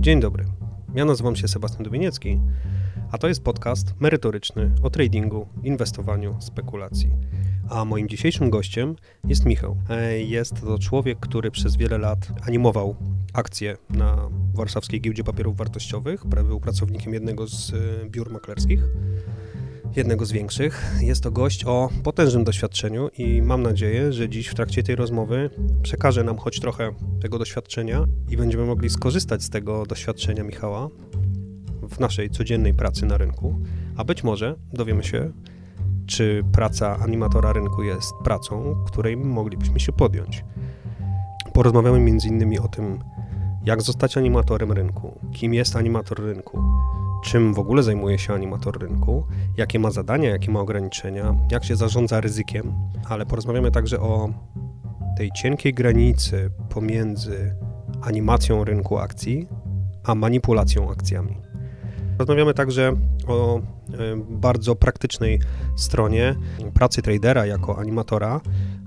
Dzień dobry, ja nazywam się Sebastian Dubieniecki, a to jest podcast merytoryczny o tradingu, inwestowaniu, spekulacji. A moim dzisiejszym gościem jest Michał. Jest to człowiek, który przez wiele lat animował akcje na warszawskiej giełdzie papierów wartościowych, był pracownikiem jednego z biur maklerskich, jednego z większych. Jest to gość o potężnym doświadczeniu i mam nadzieję, że dziś w trakcie tej rozmowy przekaże nam choć trochę tego doświadczenia i będziemy mogli skorzystać z tego doświadczenia Michała w naszej codziennej pracy na rynku, a być może dowiemy się, czy praca animatora rynku jest pracą, której moglibyśmy się podjąć. Porozmawiamy m.in. o tym, jak zostać animatorem rynku, kim jest animator rynku, czym w ogóle zajmuje się animator rynku, jakie ma zadania, jakie ma ograniczenia, jak się zarządza ryzykiem, ale porozmawiamy także o tej cienkiej granicy pomiędzy animacją rynku akcji, a manipulacją akcjami. Rozmawiamy także o bardzo praktycznej stronie pracy tradera jako animatora,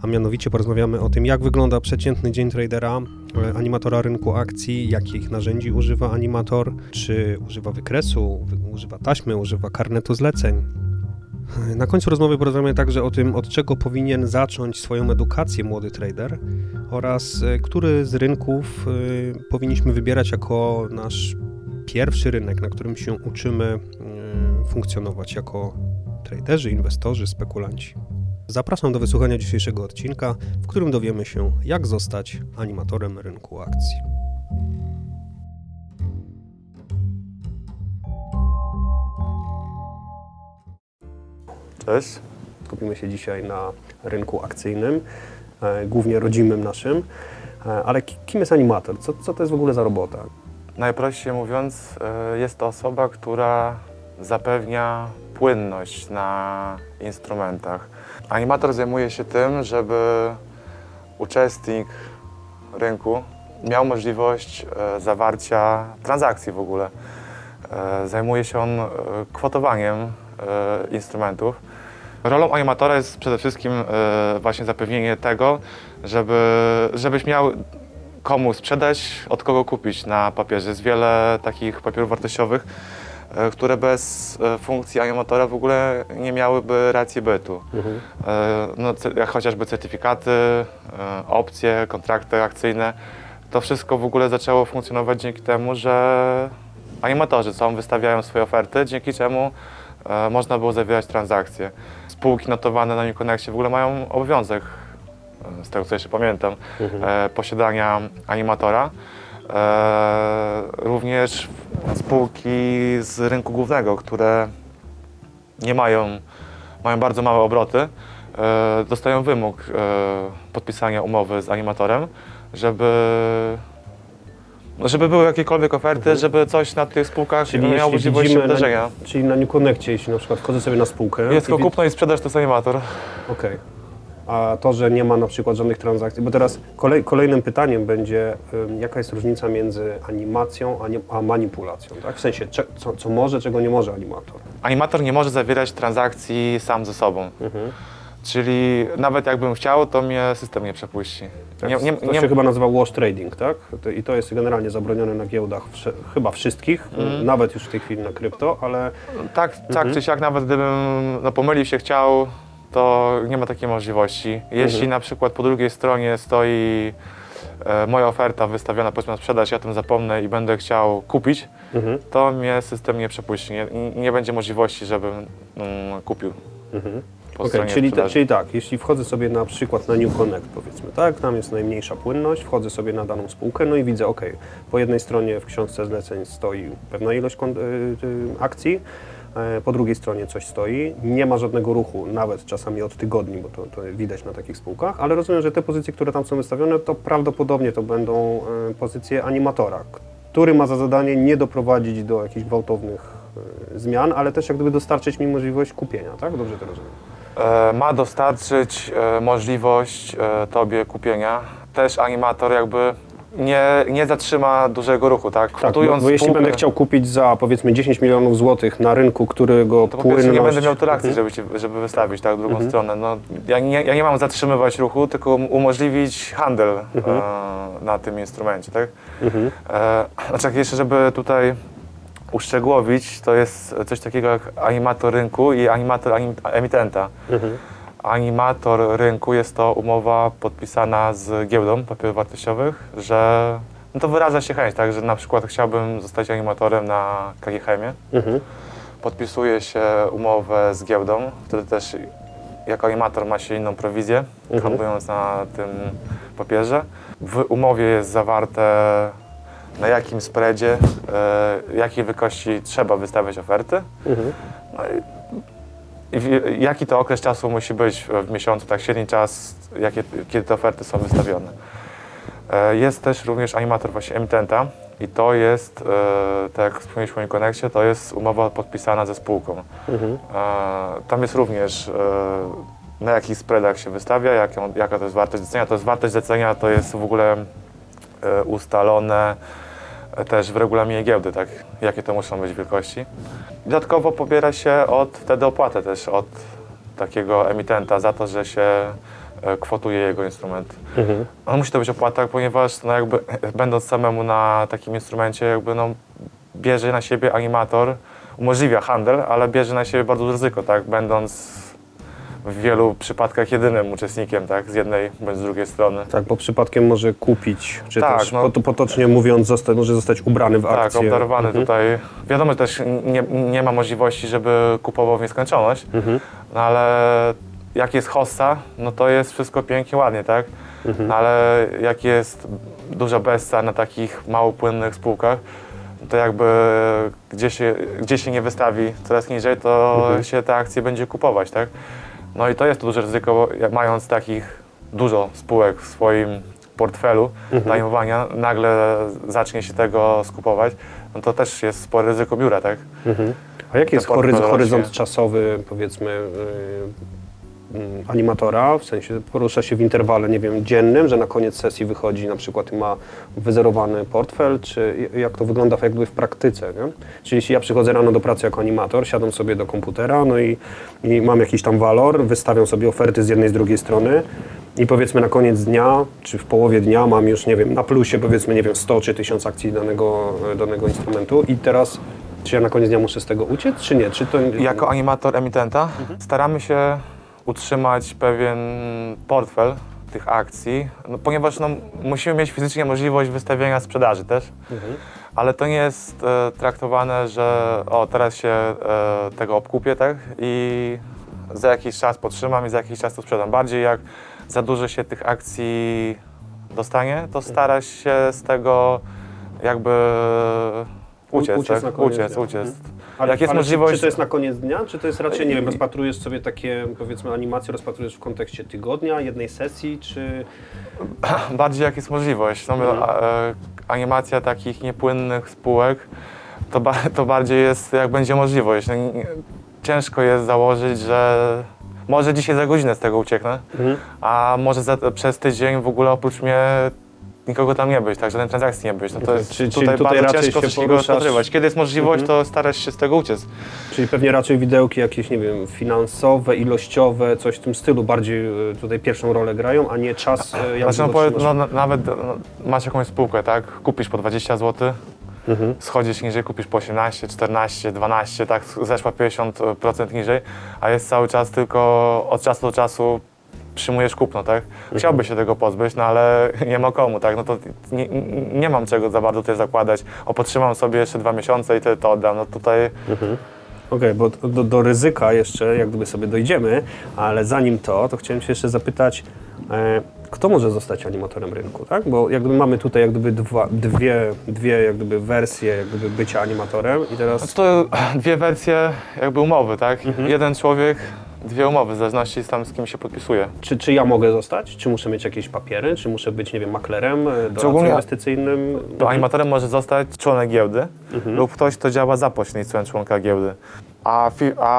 a mianowicie porozmawiamy o tym, jak wygląda przeciętny dzień tradera, animatora rynku akcji, jakich narzędzi używa animator, czy używa wykresu, używa taśmy, używa karnetu zleceń. Na końcu rozmowy porozmawiamy także o tym, od czego powinien zacząć swoją edukację młody trader oraz który z rynków powinniśmy wybierać jako nasz pierwszy rynek, na którym się uczymy funkcjonować jako traderzy, inwestorzy, spekulanci. Zapraszam do wysłuchania dzisiejszego odcinka, w którym dowiemy się, jak zostać animatorem rynku akcji. Cześć. Skupimy się dzisiaj na rynku akcyjnym, głównie rodzimym naszym, ale kim jest animator? Co to jest w ogóle za robota? Najprościej mówiąc, jest to osoba, która zapewnia płynność na instrumentach. Animator zajmuje się tym, żeby uczestnik rynku miał możliwość zawarcia transakcji w ogóle. Zajmuje się on kwotowaniem instrumentów. Rolą animatora jest przede wszystkim właśnie zapewnienie tego, żebyś miał komu sprzedać, od kogo kupić na papierze. Jest wiele takich papierów wartościowych, które bez funkcji animatora w ogóle nie miałyby racji bytu. Jak chociażby certyfikaty, opcje, kontrakty akcyjne. To wszystko w ogóle zaczęło funkcjonować dzięki temu, że animatorzy wystawiają swoje oferty, dzięki czemu można było zawierać transakcje. Spółki notowane na NewConnectie w ogóle mają obowiązek, z tego co jeszcze pamiętam, posiadania animatora. Również spółki z rynku głównego, które mają bardzo małe obroty, dostają wymóg podpisania umowy z animatorem, żeby były jakiekolwiek oferty, żeby coś na tych spółkach miało możliwość wydarzenia. Czyli na NewConnectie, jeśli na przykład wchodzę sobie na spółkę... Jest tylko kupno i sprzedaż, to jest animator. Okej. A to, że nie ma na przykład żadnych transakcji, bo teraz kolejnym pytaniem będzie, jaka jest różnica między animacją a manipulacją, tak? W sensie, co może, czego nie może animator? Animator nie może zawierać transakcji sam ze sobą, czyli nawet jakbym chciał, to mnie system nie przepuści. To się chyba nazywa wash trading, tak? I to jest generalnie zabronione na giełdach chyba wszystkich, nawet już w tej chwili na krypto, ale... Tak czy siak, nawet gdybym pomylił się chciał, to nie ma takiej możliwości. Jeśli na przykład po drugiej stronie stoi moja oferta wystawiona, powiedzmy, na sprzedaż, ja o tym zapomnę i będę chciał kupić, to mnie system nie przepuści. Nie będzie możliwości, żebym kupił. Czyli tak, jeśli wchodzę sobie na przykład na NewConnect, powiedzmy, tak, tam jest najmniejsza płynność, wchodzę sobie na daną spółkę, no i widzę, po jednej stronie w książce zleceń stoi pewna ilość akcji, po drugiej stronie coś stoi, nie ma żadnego ruchu, nawet czasami od tygodni, bo to widać na takich spółkach, ale rozumiem, że te pozycje, które tam są wystawione, to prawdopodobnie to będą pozycje animatora, który ma za zadanie nie doprowadzić do jakichś gwałtownych zmian, ale też jak gdyby dostarczyć mi możliwość kupienia, tak? Dobrze to rozumiem? Ma dostarczyć możliwość tobie kupienia. Też animator nie zatrzyma dużego ruchu, tak? Tak, bo jeśli będę chciał kupić za powiedzmy 10 milionów złotych na rynku, którego to płynność... nie będę miał tyle akcji, żeby wystawić, tak, drugą stronę. No, ja nie mam zatrzymywać ruchu, tylko umożliwić handel na tym instrumencie, tak? Znaczy jeszcze, żeby tutaj uszczegółowić, to jest coś takiego jak animator rynku i animator emitenta. Animator rynku jest to umowa podpisana z giełdą papierów wartościowych, że no to wyraża się chęć, tak, że na przykład chciałbym zostać animatorem na KGHM-ie. Podpisuje się umowę z giełdą, wtedy też jako animator ma się inną prowizję, handlując na tym papierze. W umowie jest zawarte, na jakim spreadzie, jakiej wysokości trzeba wystawiać oferty. No i jaki to okres czasu musi być w miesiącu, tak średni czas, kiedy te oferty są wystawione. Jest też również animator właśnie emitenta i to jest, tak jak wspomnieliśmy o NewConnectie, to jest umowa podpisana ze spółką. Tam jest również na jakich spreadach się wystawia, jaka to jest wartość zlecenia. To jest wartość zlecenia, to jest w ogóle ustalone też w regulaminie giełdy, tak, jakie to muszą być wielkości. Dodatkowo pobiera się wtedy opłatę też od takiego emitenta za to, że się kwotuje jego instrument. On musi to być opłata, ponieważ no jakby, będąc samemu na takim instrumencie, jakby no, bierze na siebie animator, umożliwia handel, ale bierze na siebie bardzo duże ryzyko, tak, będąc w wielu przypadkach jedynym uczestnikiem, tak, z jednej bądź z drugiej strony. Tak, bo przypadkiem może kupić, czy tak, też no, potocznie mówiąc, może zostać ubrany w akcję. Tak, obdarowany tutaj. Wiadomo, że też nie ma możliwości, żeby kupował w nieskończoność, no ale jak jest hossa, no to jest wszystko pięknie, ładnie, tak? No ale jak jest duża bessa na takich mało płynnych spółkach, to jakby gdzie się nie wystawi coraz niżej, to się ta akcja będzie kupować, tak? No i to jest to duże ryzyko, mając takich dużo spółek w swoim portfelu najmowania, nagle zacznie się tego skupować, no to też jest spore ryzyko biura, tak? A jaki jest horyzont czasowy, powiedzmy, animatora, w sensie porusza się w interwale, nie wiem, dziennym, że na koniec sesji wychodzi na przykład i ma wyzerowany portfel, czy jak to wygląda jakby w praktyce, nie? Czyli jeśli ja przychodzę rano do pracy jako animator, siadam sobie do komputera, no i mam jakiś tam walor, wystawiam sobie oferty z jednej, z drugiej strony i powiedzmy na koniec dnia, czy w połowie dnia mam już, nie wiem, na plusie powiedzmy, nie wiem, 100 czy 1000 akcji danego instrumentu i teraz czy ja na koniec dnia muszę z tego uciec, czy nie? Czy to... Jako animator emitenta staramy się utrzymać pewien portfel tych akcji, no, ponieważ no, musimy mieć fizycznie możliwość wystawienia sprzedaży też, ale to nie jest traktowane, że teraz się tego obkupię, tak, i za jakiś czas podtrzymam i za jakiś czas to sprzedam. Bardziej jak za dużo się tych akcji dostanie, to stara się z tego jakby uciec. Ale jak jest możliwość... Czy to jest na koniec dnia, czy to jest raczej, nie wiem, rozpatrujesz sobie takie, powiedzmy, animacje, rozpatrujesz w kontekście tygodnia, jednej sesji, czy... Bardziej jak jest możliwość. No, animacja takich niepłynnych spółek, to bardziej jest, jak będzie możliwość. No, ciężko jest założyć, że może dzisiaj za godzinę z tego ucieknę, a może przez tydzień w ogóle oprócz mnie nikogo tam nie być, tak, żadnej transakcji nie być. No to jest tutaj bardzo ciężko się poruszyć. Kiedy jest możliwość, to starasz się z tego uciec. Czyli pewnie raczej widełki jakieś, nie wiem, finansowe, ilościowe, coś w tym stylu bardziej tutaj pierwszą rolę grają, a nie czas. Nawet masz jakąś spółkę, tak? Kupisz po 20 zł, schodzisz niżej, kupisz po 18, 14, 12, tak, zeszła 50% niżej, a jest cały czas tylko od czasu do czasu przyjmujesz kupno, tak? Chciałby się tego pozbyć, no ale nie ma komu, tak? No to nie mam czego za bardzo tutaj zakładać. Podtrzymam sobie jeszcze 2 miesiące i to oddam. No tutaj... Okej, bo do ryzyka jeszcze jak gdyby sobie dojdziemy, ale zanim to chciałem się jeszcze zapytać, kto może zostać animatorem rynku, tak? Bo jak gdyby mamy tutaj jak gdyby dwie jak gdyby wersje jak gdyby bycia animatorem i teraz... Znaczy to dwie wersje jakby umowy, tak? Jeden człowiek, dwie umowy, w zależności z kim się podpisuje. Czy ja mogę zostać? Czy muszę mieć jakieś papiery? Czy muszę być, nie wiem, maklerem, doradcą inwestycyjnym? Animatorem może zostać członek giełdy lub ktoś, kto działa za pośrednictwem członka giełdy. a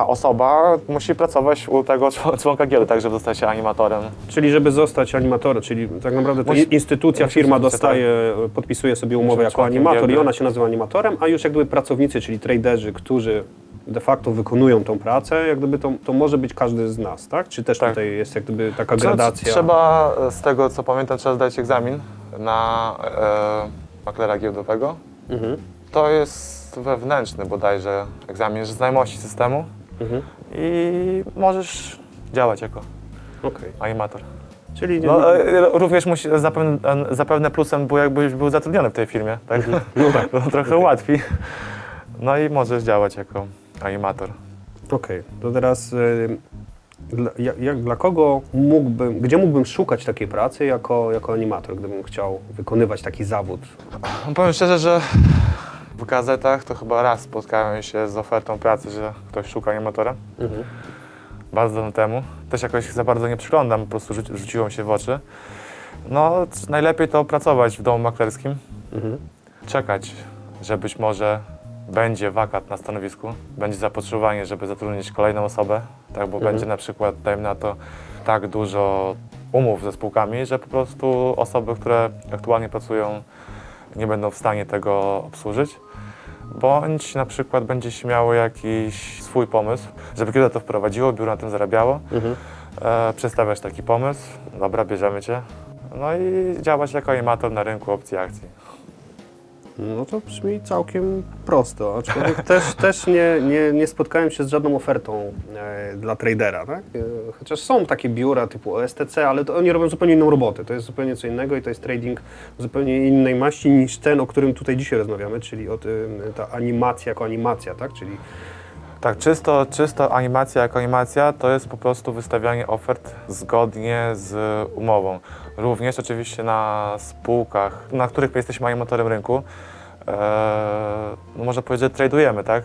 osoba musi pracować u tego członka giełdy, tak żeby zostać animatorem. Czyli żeby zostać animatorem, czyli tak naprawdę ta instytucja, firma dostaje, podpisuje sobie umowę jako animator i ona się nazywa animatorem, a już jak gdyby pracownicy, czyli traderzy, którzy de facto wykonują tą pracę, jak gdyby to może być każdy z nas, tak? Czy też tak. Tutaj jest jak gdyby taka gradacja? Trzeba, z tego co pamiętam, trzeba zdać egzamin na maklera giełdowego. Mhm. To jest wewnętrzny bodajże egzamin znajomości systemu i możesz działać jako animator. Czyli no, również musi, zapewne plusem było, jakbyś był zatrudniony w tej firmie, tak? No tak. Trochę łatwiej. No i możesz działać jako animator. Okej, to teraz dla kogo mógłbym, gdzie mógłbym szukać takiej pracy jako animator, gdybym chciał wykonywać taki zawód? Powiem szczerze, że w gazetach to chyba raz spotkałem się z ofertą pracy, że ktoś szuka animatora. Bardzo dawno temu. Też jakoś za bardzo nie przyglądam, po prostu rzuciło mi się w oczy. No, najlepiej to pracować w domu maklerskim, czekać, że być może będzie wakat na stanowisku, będzie zapotrzebowanie, żeby zatrudnić kolejną osobę, tak, bo będzie na przykład, dajmy na to, tak dużo umów ze spółkami, że po prostu osoby, które aktualnie pracują, nie będą w stanie tego obsłużyć, bądź na przykład będzie się miało jakiś swój pomysł, żeby giełda to wprowadziło, biuro na tym zarabiało, przedstawiasz taki pomysł, dobra, bierzemy cię, no i działać jako animator na rynku opcji akcji. No to brzmi całkiem prosto, aczkolwiek też nie spotkałem się z żadną ofertą dla tradera, tak? Chociaż są takie biura typu OSTC, ale to oni robią zupełnie inną robotę, to jest zupełnie co innego i to jest trading zupełnie innej maści niż ten, o którym tutaj dzisiaj rozmawiamy, czyli ta animacja jako animacja, tak? Czyli... Tak, czysto animacja jako animacja to jest po prostu wystawianie ofert zgodnie z umową. Również oczywiście na spółkach, na których jesteśmy animatorem rynku, można powiedzieć, że tradujemy, tak?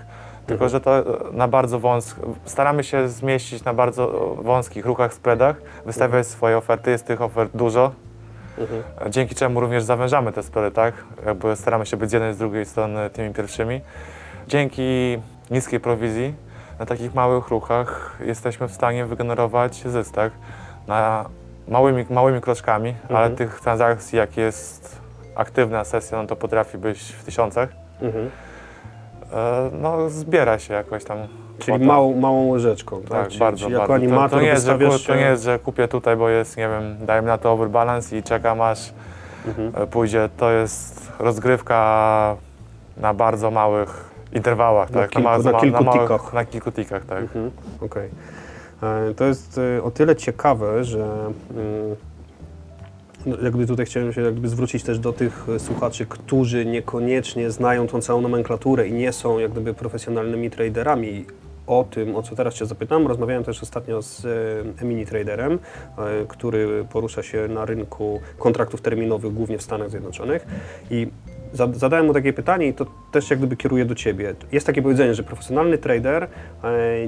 Tylko że to na bardzo wąskich, staramy się zmieścić na bardzo wąskich ruchach, spreadach, wystawiać swoje oferty, jest tych ofert dużo, dzięki czemu również zawężamy te spready, tak? Jakby staramy się być z jednej, z drugiej strony tymi pierwszymi. Dzięki niskiej prowizji na takich małych ruchach jesteśmy w stanie wygenerować zysk, tak? Na małymi kroczkami, ale tych transakcji, jak jest aktywna sesja, no to potrafi być w tysiącach. No, zbiera się jakoś tam. Czyli małą łyżeczką, tak? Tak, czyli bardzo. Animator to nie jest, że kupię tutaj, bo jest, nie wiem, dajmy na to overbalance i czekam aż pójdzie. To jest rozgrywka na bardzo małych interwałach, tak? Na kilku tikach, tak. Okej. To jest o tyle ciekawe, że jakby tutaj chciałem się jakby zwrócić też do tych słuchaczy, którzy niekoniecznie znają tą całą nomenklaturę i nie są jak gdyby profesjonalnymi traderami. O tym, o co teraz Cię zapytałem, rozmawiałem też ostatnio z mini-traderem, który porusza się na rynku kontraktów terminowych, głównie w Stanach Zjednoczonych. I zadałem mu takie pytanie i to też jak gdyby kieruje do Ciebie. Jest takie powiedzenie, że profesjonalny trader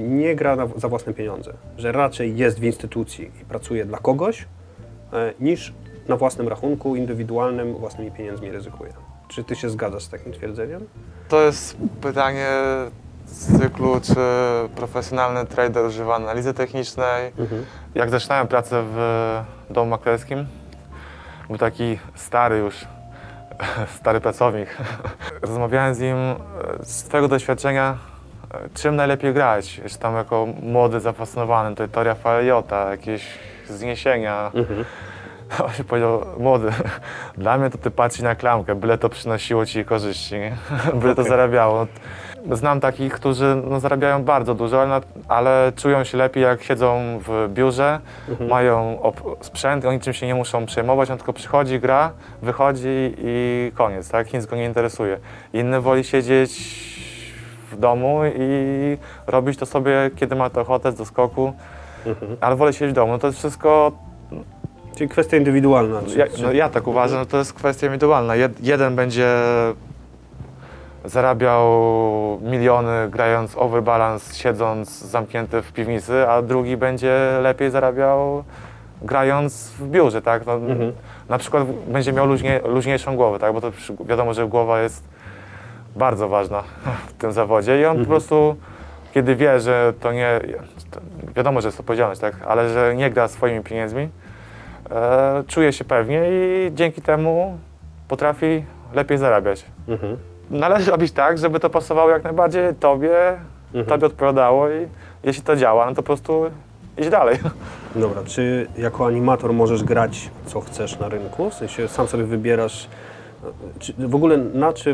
nie gra za własne pieniądze, że raczej jest w instytucji i pracuje dla kogoś, niż na własnym rachunku indywidualnym własnymi pieniędzmi ryzykuje. Czy Ty się zgadzasz z takim twierdzeniem? To jest pytanie z cyklu, czy profesjonalny trader używa analizy technicznej. Jak zaczynałem pracę w domu maklerskim, był taki stary pracownik. Rozmawiałem z nim z twojego doświadczenia, czym najlepiej grać. Jeszcze tam jako młody, zafascynowany, to teoria Fayota, jakieś zniesienia. On się powiedział, młody, dla mnie to ty patrzysz na klamkę, byle to przynosiło ci korzyści, nie? Byle to zarabiało. Znam takich, którzy no, zarabiają bardzo dużo, ale czują się lepiej, jak siedzą w biurze, mają sprzęt, oni niczym się nie muszą przejmować, on tylko przychodzi, gra, wychodzi i koniec, tak? Nic go nie interesuje. Inny woli siedzieć w domu i robić to sobie, kiedy ma to ochotę, do skoku, ale woli siedzieć w domu. No, to jest wszystko... Czyli kwestia indywidualna. Ja tak uważam, że to jest kwestia indywidualna. Jeden będzie zarabiał miliony grając overbalance, siedząc zamknięty w piwnicy, a drugi będzie lepiej zarabiał grając w biurze, tak? No, na przykład będzie miał luźniejszą głowę, tak? Bo to wiadomo, że głowa jest bardzo ważna w tym zawodzie i on po prostu kiedy wie, że to nie, wiadomo, że jest odpowiedzialność, tak, ale że nie gra swoimi pieniędzmi, czuje się pewnie i dzięki temu potrafi lepiej zarabiać. Mhm. Należy robić tak, żeby to pasowało jak najbardziej tobie, tobie odpowiadało i jeśli to działa, no to po prostu idź dalej. Dobra, czy jako animator możesz grać co chcesz na rynku? W sensie sam sobie wybierasz, czy w ogóle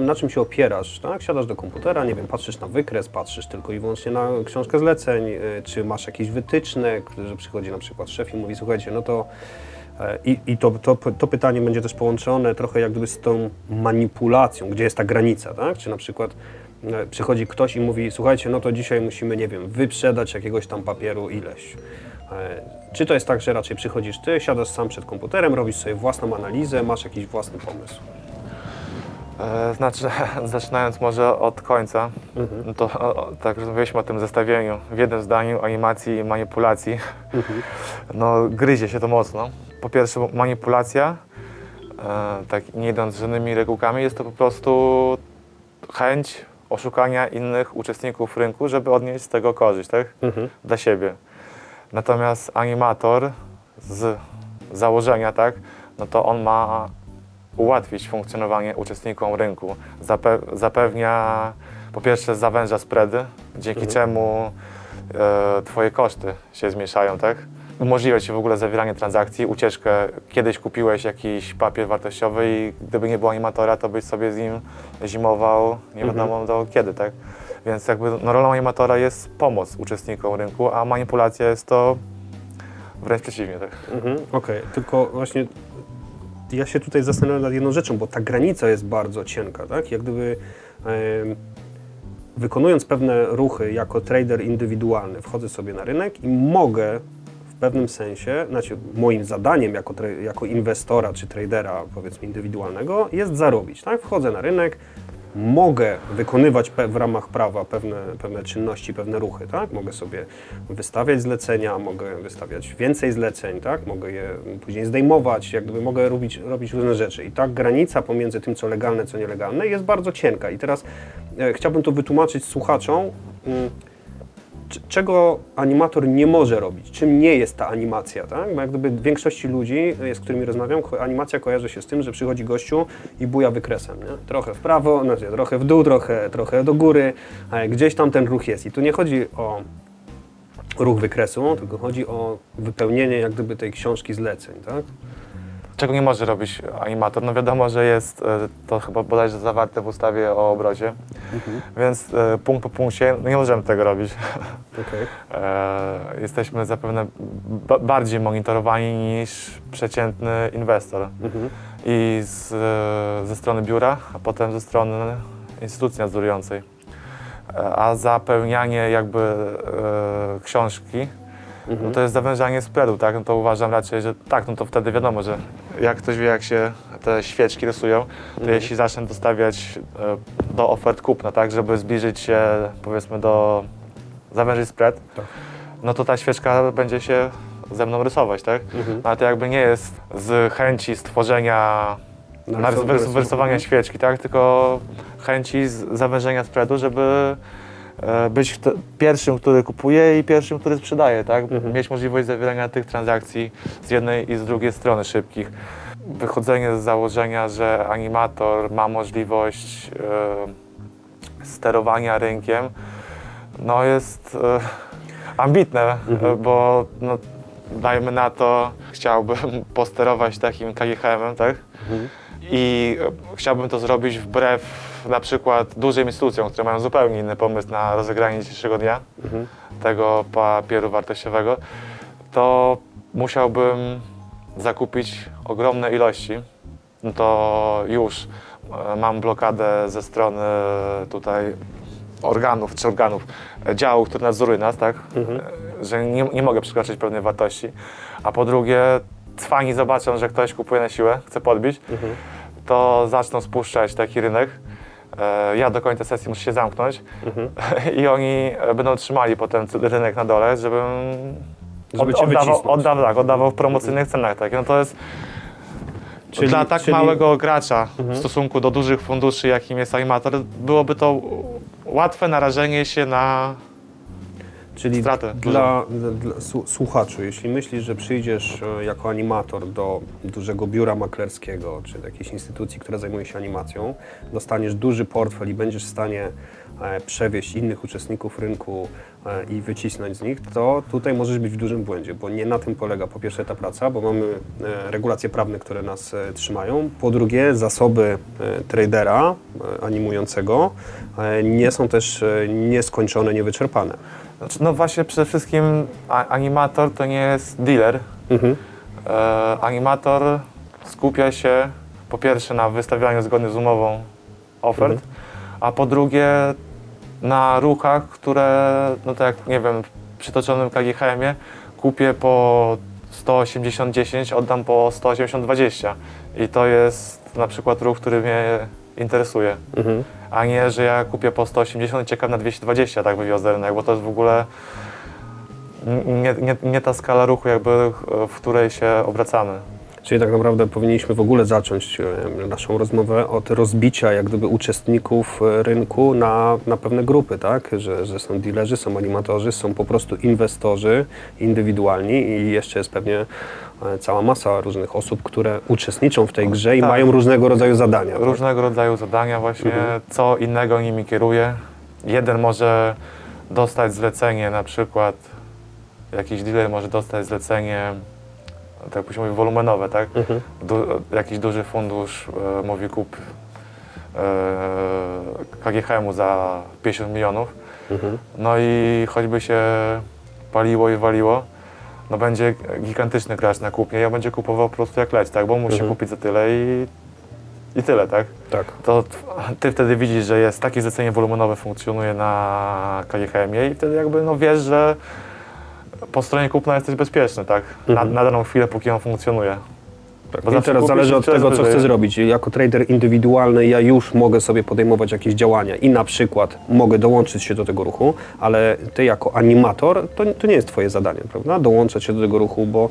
na czym się opierasz, tak? Siadasz do komputera, nie wiem, patrzysz na wykres, patrzysz tylko i wyłącznie na książkę zleceń, czy masz jakieś wytyczne, że przychodzi na przykład szef i mówi, słuchajcie, no to to pytanie będzie też połączone trochę jak gdyby z tą manipulacją, gdzie jest ta granica, tak? Czy na przykład przychodzi ktoś i mówi, słuchajcie, no to dzisiaj musimy, nie wiem, wyprzedać jakiegoś tam papieru ileś. Czy to jest tak, że raczej przychodzisz ty, siadasz sam przed komputerem, robisz sobie własną analizę, masz jakiś własny pomysł? Znaczy, zaczynając może od końca, to tak rozmawialiśmy o tym zestawieniu, w jednym zdaniu animacji i manipulacji, no gryzie się to mocno. Po pierwsze manipulacja, tak nie idąc żadnymi regułkami, jest to po prostu chęć oszukania innych uczestników rynku, żeby odnieść z tego korzyść, tak? Dla siebie. Natomiast animator z założenia, tak, no to on ma ułatwić funkcjonowanie uczestnikom rynku. Zapewnia, po pierwsze zawęża spready, dzięki czemu twoje koszty się zmniejszają, tak? Umożliwia ci w ogóle zawieranie transakcji, ucieczkę. Kiedyś kupiłeś jakiś papier wartościowy i gdyby nie było animatora, to byś sobie z nim zimował nie wiadomo do kiedy, tak? Więc jakby no, rolą animatora jest pomoc uczestnikom rynku, a manipulacja jest to wręcz przeciwnie, tak? Okej, tylko właśnie ja się tutaj zastanawiam nad jedną rzeczą, bo ta granica jest bardzo cienka, tak? Jak gdyby wykonując pewne ruchy jako trader indywidualny, wchodzę sobie na rynek i mogę w pewnym sensie, znaczy moim zadaniem jako inwestora czy tradera, powiedzmy indywidualnego, jest zarobić, tak? Wchodzę na rynek, mogę wykonywać w ramach prawa pewne czynności, pewne ruchy, tak? Mogę sobie wystawiać zlecenia, mogę wystawiać więcej zleceń, tak? Mogę je później zdejmować, jak gdyby mogę robić różne rzeczy. I ta granica pomiędzy tym, co legalne, co nielegalne jest bardzo cienka. I teraz chciałbym to wytłumaczyć słuchaczom, czego animator nie może robić, czym nie jest ta animacja, tak? Bo jak gdyby w większości ludzi, z którymi rozmawiam, animacja kojarzy się z tym, że przychodzi gościu i buja wykresem, nie? Trochę w prawo, znaczy trochę w dół, trochę do góry, ale gdzieś tam ten ruch jest. I tu nie chodzi o ruch wykresu, tylko chodzi o wypełnienie jak gdyby tej książki zleceń, tak? Czego nie może robić animator? No wiadomo, że jest to chyba bodajże zawarte w ustawie o obrocie, więc punkt po punkcie nie możemy tego robić. Okay. Jesteśmy zapewne bardziej monitorowani niż przeciętny inwestor. I ze strony biura, a potem ze strony instytucji nadzorującej. A zapełnianie jakby książki, no to jest zawężanie spreadu, tak? No to uważam raczej, że tak, no to wtedy wiadomo, że jak ktoś wie, jak się te świeczki rysują, to jeśli zacznę dostawiać do ofert kupna, tak, żeby zbliżyć się, powiedzmy, do zawężyć spread, tak, no to ta świeczka będzie się ze mną rysować, tak? No, ale to jakby nie jest z chęci stworzenia, wyrysowania świeczki, tak? Tylko chęci zawężenia spreadu, żeby być pierwszym, który kupuje i pierwszym, który sprzedaje, tak? Mieć możliwość zawierania tych transakcji z jednej i z drugiej strony szybkich. Wychodzenie z założenia, że animator ma możliwość sterowania rynkiem, no jest ambitne, bo no, dajmy na to, chciałbym posterować takim KGHM-em, tak? I chciałbym to zrobić wbrew na przykład dużym instytucjom, które mają zupełnie inny pomysł na rozegranie dzisiejszego dnia, tego papieru wartościowego, to musiałbym zakupić ogromne ilości. No to już mam blokadę ze strony tutaj działu, który nadzoruje nas, tak? Że nie mogę przekroczyć pewnej wartości. A po drugie, cwani zobaczą, że ktoś kupuje na siłę, chce podbić, to zaczną spuszczać taki rynek. Ja do końca sesji muszę się zamknąć i oni będą trzymali potem rynek na dole, żeby oddawał w promocyjnych cenach. Tak. No to jest dla tak małego gracza w stosunku do dużych funduszy, jakim jest animator, byłoby to łatwe narażenie się na Czyli dla słuchaczy, jeśli myślisz, że przyjdziesz jako animator do dużego biura maklerskiego czy do jakiejś instytucji, która zajmuje się animacją, dostaniesz duży portfel i będziesz w stanie przewieźć innych uczestników rynku i wycisnąć z nich, to tutaj możesz być w dużym błędzie, bo nie na tym polega po pierwsze ta praca, bo mamy regulacje prawne, które nas trzymają. Po drugie, zasoby tradera animującego nie są też nieskończone, niewyczerpane. No właśnie, przede wszystkim animator to nie jest dealer. Animator skupia się po pierwsze na wystawianiu zgodnie z umową ofert, a po drugie na ruchach, które, no tak jak, nie wiem, w przytoczonym KGHM-ie kupię po 180-10, oddam po 180-20 i to jest na przykład ruch, który mnie interesuje, a nie, że ja kupię po 180 i czekam na 220, tak wywiozę rynek, bo to jest w ogóle nie ta skala ruchu, jakby, w której się obracamy. Czyli tak naprawdę powinniśmy w ogóle zacząć naszą rozmowę od rozbicia jak gdyby uczestników rynku na pewne grupy, tak? Że są dealerzy, są animatorzy, są po prostu inwestorzy indywidualni i jeszcze jest pewnie cała masa różnych osób, które uczestniczą w tej grze i mają różnego rodzaju zadania. Różnego rodzaju zadania właśnie, co innego nimi kieruje. Jeden może dostać zlecenie, na przykład jakiś dealer może dostać zlecenie, tak jak się mówi, wolumenowe, tak? Jakiś duży fundusz mówi kup KGHM-u za 50 milionów. No i choćby się paliło i waliło, no będzie gigantyczny gracz na kupnie, ja będzie kupował po prostu jak leć, tak? Bo musi kupić za tyle i tyle, tak? Tak. To ty wtedy widzisz, że jest takie zlecenie wolumenowe, funkcjonuje na KGHM-ie i wtedy jakby no wiesz, że po stronie kupna jesteś bezpieczny, tak? Na daną chwilę, póki on funkcjonuje. Bo teraz zależy od tego, co chcę zrobić. Jako trader indywidualny ja już mogę sobie podejmować jakieś działania i na przykład mogę dołączyć się do tego ruchu, ale ty jako animator, to nie jest twoje zadanie, prawda? Dołączać się do tego ruchu, bo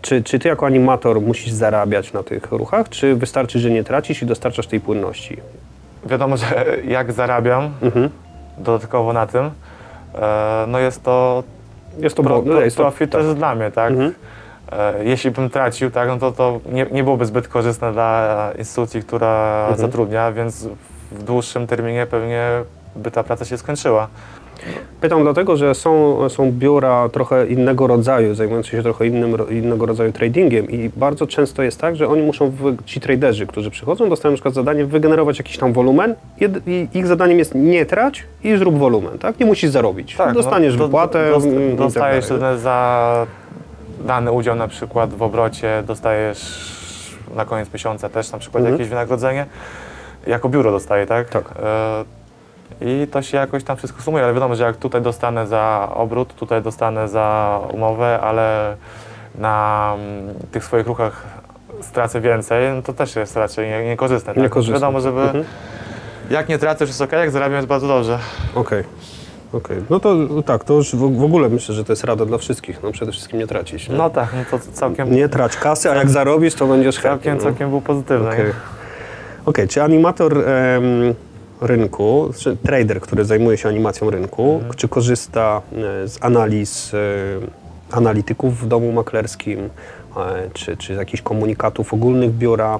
czy ty jako animator musisz zarabiać na tych ruchach, czy wystarczy, że nie tracisz i dostarczasz tej płynności? Wiadomo, że jak zarabiam dodatkowo na tym, no jest to profit też dla mnie, tak? Jeśli bym tracił, tak, no to nie byłoby zbyt korzystne dla instytucji, która zatrudnia, więc w dłuższym terminie pewnie by ta praca się skończyła. Pytam dlatego, że są biura trochę innego rodzaju, zajmujące się trochę innego rodzaju tradingiem i bardzo często jest tak, że oni muszą, ci traderzy, którzy przychodzą, dostają na przykład zadanie wygenerować jakiś tam wolumen i ich zadaniem jest nie trać i zrób wolumen, tak? Nie musisz zarobić, tak, dostaniesz wypłatę. Dostajesz za dany udział na przykład w obrocie, dostajesz na koniec miesiąca też na przykład jakieś wynagrodzenie, jako biuro dostaję, tak? Tak. I to się jakoś tam wszystko sumuje, ale wiadomo, że jak tutaj dostanę za obrót, tutaj dostanę za umowę, ale na tych swoich ruchach stracę więcej, no to też jest raczej niekorzystne. Tak? Niekorzystne. Wiadomo, żeby jak nie tracę, jest ok, jak zarabiam, jest bardzo dobrze. Okej. Okej. No to tak, to już w ogóle myślę, że to jest rada dla wszystkich, no przede wszystkim nie tracić. Nie? No tak, no to całkiem... Nie trać kasy, a jak zarobisz, to będziesz chętny. No. Całkiem był pozytywny. Okej, czy animator... rynku, czy trader, który zajmuje się animacją rynku, czy korzysta z analiz analityków w domu maklerskim, czy z jakichś komunikatów ogólnych biura?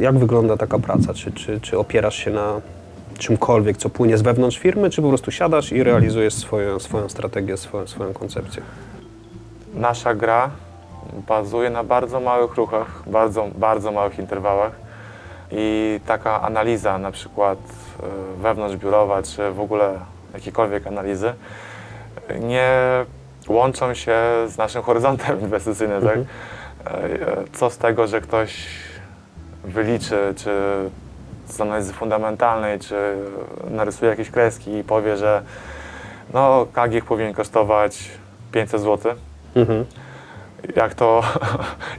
Jak wygląda taka praca? Czy opierasz się na czymkolwiek, co płynie z wewnątrz firmy, czy po prostu siadasz i realizujesz swoją strategię, swoją koncepcję? Nasza gra bazuje na bardzo małych ruchach, bardzo małych interwałach. I taka analiza, na przykład wewnątrzbiurowa, czy w ogóle jakiekolwiek analizy, nie łączą się z naszym horyzontem inwestycyjnym. Tak? Co z tego, że ktoś wyliczy, czy z analizy fundamentalnej, czy narysuje jakieś kreski i powie, że no, KGH powinien kosztować 500 zł.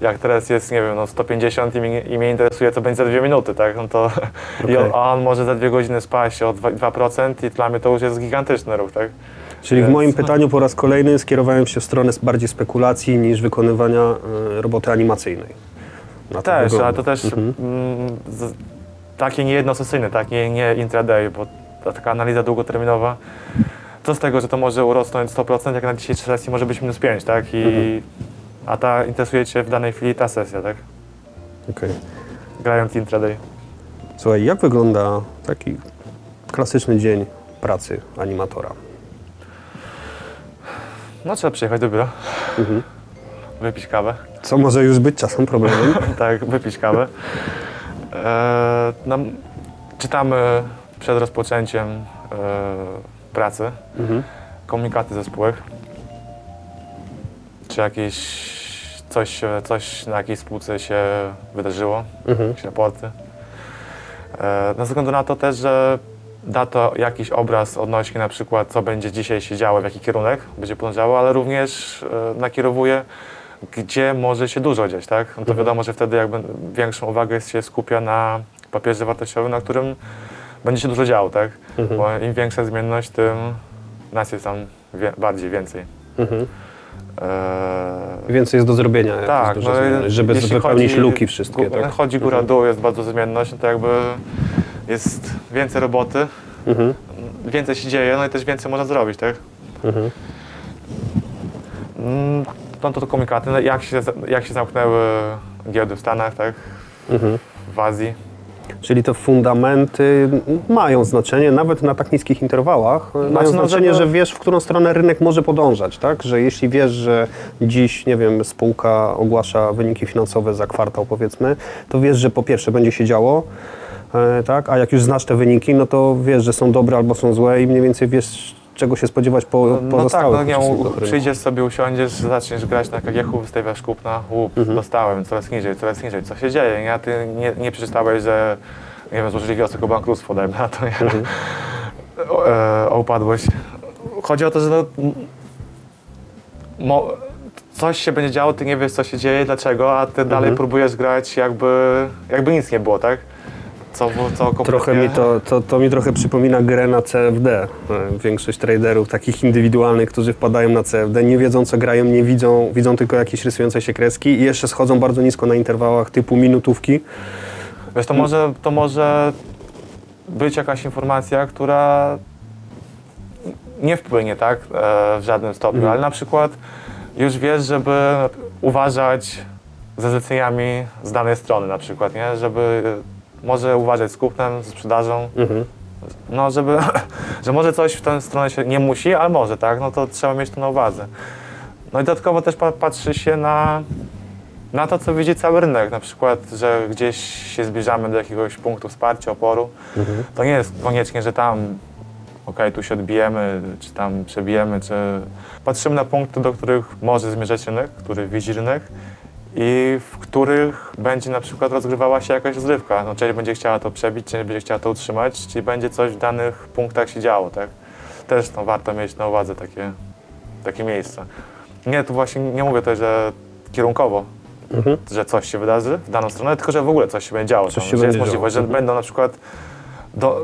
Jak teraz jest, nie wiem, no 150 i mnie interesuje, co będzie za 2 minuty, tak? No to, on może za 2 godziny spaść o 2% i dla mnie to już jest gigantyczny ruch, tak? Czyli w moim pytaniu po raz kolejny skierowałem się w stronę bardziej spekulacji niż wykonywania roboty animacyjnej. Też, ale to też takie niejednosesyjne, tak? Nie intraday, bo taka analiza długoterminowa co z tego, że to może urosnąć 100%, jak na dzisiejszej sesji może być minus 5, tak? A ta interesuje Cię w danej chwili ta sesja, tak? Okej. Grając intraday. Słuchaj, jak wygląda taki klasyczny dzień pracy animatora? No trzeba przyjechać do biura, wypić kawę. Co może już być czasem problemem. Tak, wypić kawę. Czytamy przed rozpoczęciem pracy komunikaty ze spółek. Czy jakieś coś na jakiej spółce się wydarzyło, jakieś raporty. Ze względu na to też, że da to jakiś obraz odnośnie na przykład co będzie dzisiaj się działo, w jaki kierunek będzie podążało, ale również nakierowuje, gdzie może się dużo dziać, tak? No to wiadomo, że wtedy jakby większą uwagę się skupia na papierze wartościowym, na którym będzie się dużo działo, tak? Bo im większa zmienność, tym nas jest tam więcej. Więcej jest do zrobienia, tak, jest no, żeby wypełnić luki wszystkie. Tak? Chodzi góra-dół, jest bardzo zmienność, no to jakby jest więcej roboty, więcej się dzieje, no i też więcej można zrobić, tak? No to komunikaty, no, jak się zamknęły giełdy w Stanach, tak? W Azji. Czyli te fundamenty mają znaczenie, nawet na tak niskich interwałach, mają znaczenie, że wiesz, w którą stronę rynek może podążać, tak? Że jeśli wiesz, że dziś, nie wiem, spółka ogłasza wyniki finansowe za kwartał, powiedzmy, to wiesz, że po pierwsze będzie się działo, tak? A jak już znasz te wyniki, no to wiesz, że są dobre albo są złe i mniej więcej wiesz, czego się spodziewać pozostałych. No tak, no, przyjdziesz sobie, usiądziesz, zaczniesz grać na KGHM, wystawiasz kupna, łup, dostałem, coraz niżej, co się dzieje, nie? A ty nie przeczytałeś, że, nie wiem, złożyli wniosek o bankructwo, dajmy na to, o upadłość. Chodzi o to, że no, coś się będzie działo, ty nie wiesz, co się dzieje, dlaczego, a ty dalej próbujesz grać, jakby nic nie było, tak? Co trochę mi to mi trochę przypomina grę na CFD. Większość traderów takich indywidualnych, którzy wpadają na CFD, nie wiedzą co grają, nie widzą tylko jakieś rysujące się kreski i jeszcze schodzą bardzo nisko na interwałach typu minutówki. Wiesz, to może być jakaś informacja, która nie wpłynie tak w żadnym stopniu, ale na przykład już wiesz, żeby uważać ze zleceniami z danej strony na przykład, nie? Żeby może uważać z kupnem, z sprzedażą, no żeby, że może coś w tę stronę się nie musi, ale może, tak, no to trzeba mieć to na uwadze. No i dodatkowo też patrzy się na to, co widzi cały rynek, na przykład, że gdzieś się zbliżamy do jakiegoś punktu wsparcia, oporu, to nie jest koniecznie, że tam, okej, tu się odbijemy, czy tam przebijemy, czy patrzymy na punkty, do których może zmierzać rynek, który widzi rynek, i w których będzie na przykład rozgrywała się jakaś rozrywka. No, część będzie chciała to przebić, część będzie chciała to utrzymać, czyli będzie coś w danych punktach się działo, tak? Też no, warto mieć na uwadze takie miejsca. Nie, tu właśnie nie mówię też, że kierunkowo, że coś się wydarzy w daną stronę, tylko że w ogóle coś się będzie działo. Coś tam, się że będzie jest możliwość, że będą na przykład,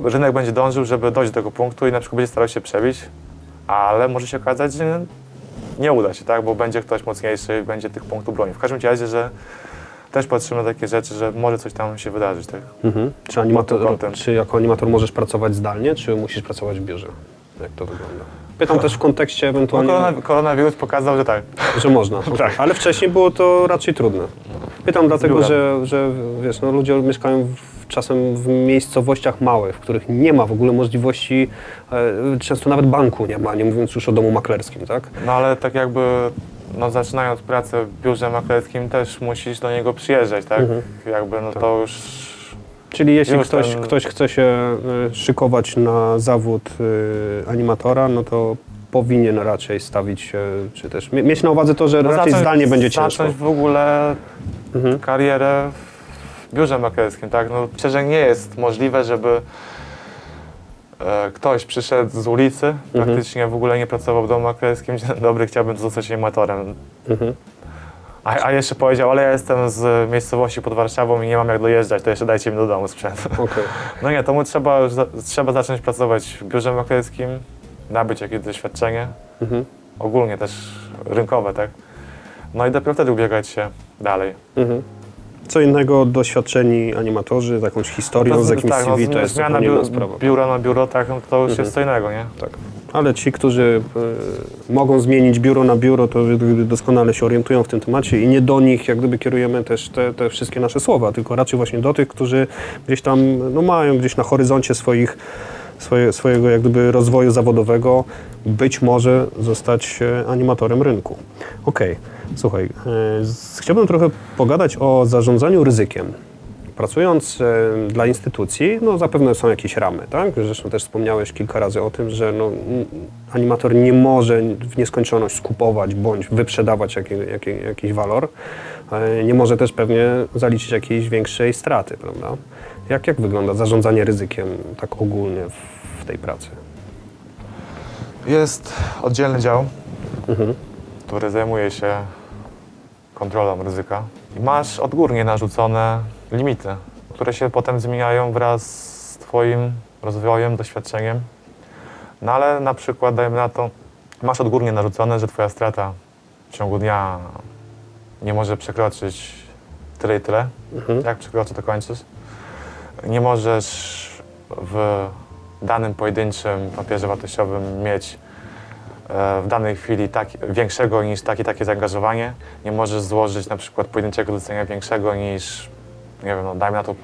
rynek będzie dążył, żeby dojść do tego punktu i na przykład będzie starał się przebić, ale może się okazać, że nie uda się, tak? Bo będzie ktoś mocniejszy i będzie tych punktów bronił. W każdym razie, że też patrzymy na takie rzeczy, że może coś tam się wydarzyć. Tak? Czy jako animator możesz pracować zdalnie, czy musisz pracować w biurze? Jak to wygląda? Pytam też w kontekście ewentualnie... No, koronawirus pokazał, że tak. Że można. Tak. Ale wcześniej było to raczej trudne. Pytam dlatego, że wiesz, no, ludzie mieszkają czasem w miejscowościach małych, w których nie ma w ogóle możliwości, często nawet banku nie ma, nie mówiąc już o domu maklerskim, tak? No ale tak jakby, no zaczynając pracę w biurze maklerskim też musisz do niego przyjeżdżać, tak? Jakby no tak. To już... Czyli jeśli już ktoś chce się szykować na zawód animatora, no to powinien raczej stawić się, czy też mieć na uwadze to, że no raczej zdalnie będzie ciężko. Zacząć w ogóle karierę w biurze maklerskim, tak? No przecież nie jest możliwe, żeby ktoś przyszedł z ulicy, praktycznie w ogóle nie pracował w domu maklerskim, dzień dobry, chciałbym zostać animatorem. A jeszcze powiedział, ale ja jestem z miejscowości pod Warszawą i nie mam jak dojeżdżać, to jeszcze dajcie mi do domu sprzęt. No nie, to mu trzeba zacząć pracować w biurze maklerskim, nabyć jakieś doświadczenie, ogólnie też rynkowe, tak? No i dopiero wtedy ubiegać się dalej. Co innego doświadczeni animatorzy z jakąś historią, z jakimś CV, to jest zupełnie inna sprawa. Biura na biuro, tak, no to już jest co innego, nie? Tak. ale ci, którzy mogą zmienić biuro na biuro, to doskonale się orientują w tym temacie i nie do nich jak gdyby kierujemy też te wszystkie nasze słowa, tylko raczej właśnie do tych, którzy gdzieś tam no, mają gdzieś na horyzoncie swojego jak gdyby rozwoju zawodowego być może zostać animatorem rynku. Okej, słuchaj, chciałbym trochę pogadać o zarządzaniu ryzykiem. Pracując dla instytucji, no zapewne są jakieś ramy, tak? Zresztą też wspomniałeś kilka razy o tym, że no, animator nie może w nieskończoność skupować bądź wyprzedawać jakiś walor. Nie może też pewnie zaliczyć jakiejś większej straty, prawda? Jak wygląda zarządzanie ryzykiem tak ogólnie w tej pracy? Jest oddzielny dział, który zajmuje się kontrolą ryzyka i masz odgórnie narzucone limity, które się potem zmieniają wraz z Twoim rozwojem, doświadczeniem. No ale na przykład, dajmy na to, masz odgórnie narzucone, że Twoja strata w ciągu dnia nie może przekroczyć tyle i tyle. Jak przekroczy, to kończysz. Nie możesz w danym pojedynczym papierze wartościowym mieć w danej chwili większego niż takie zaangażowanie. Nie możesz złożyć na przykład pojedynczego zlecenia większego niż, nie wiem, no, dajmy na to,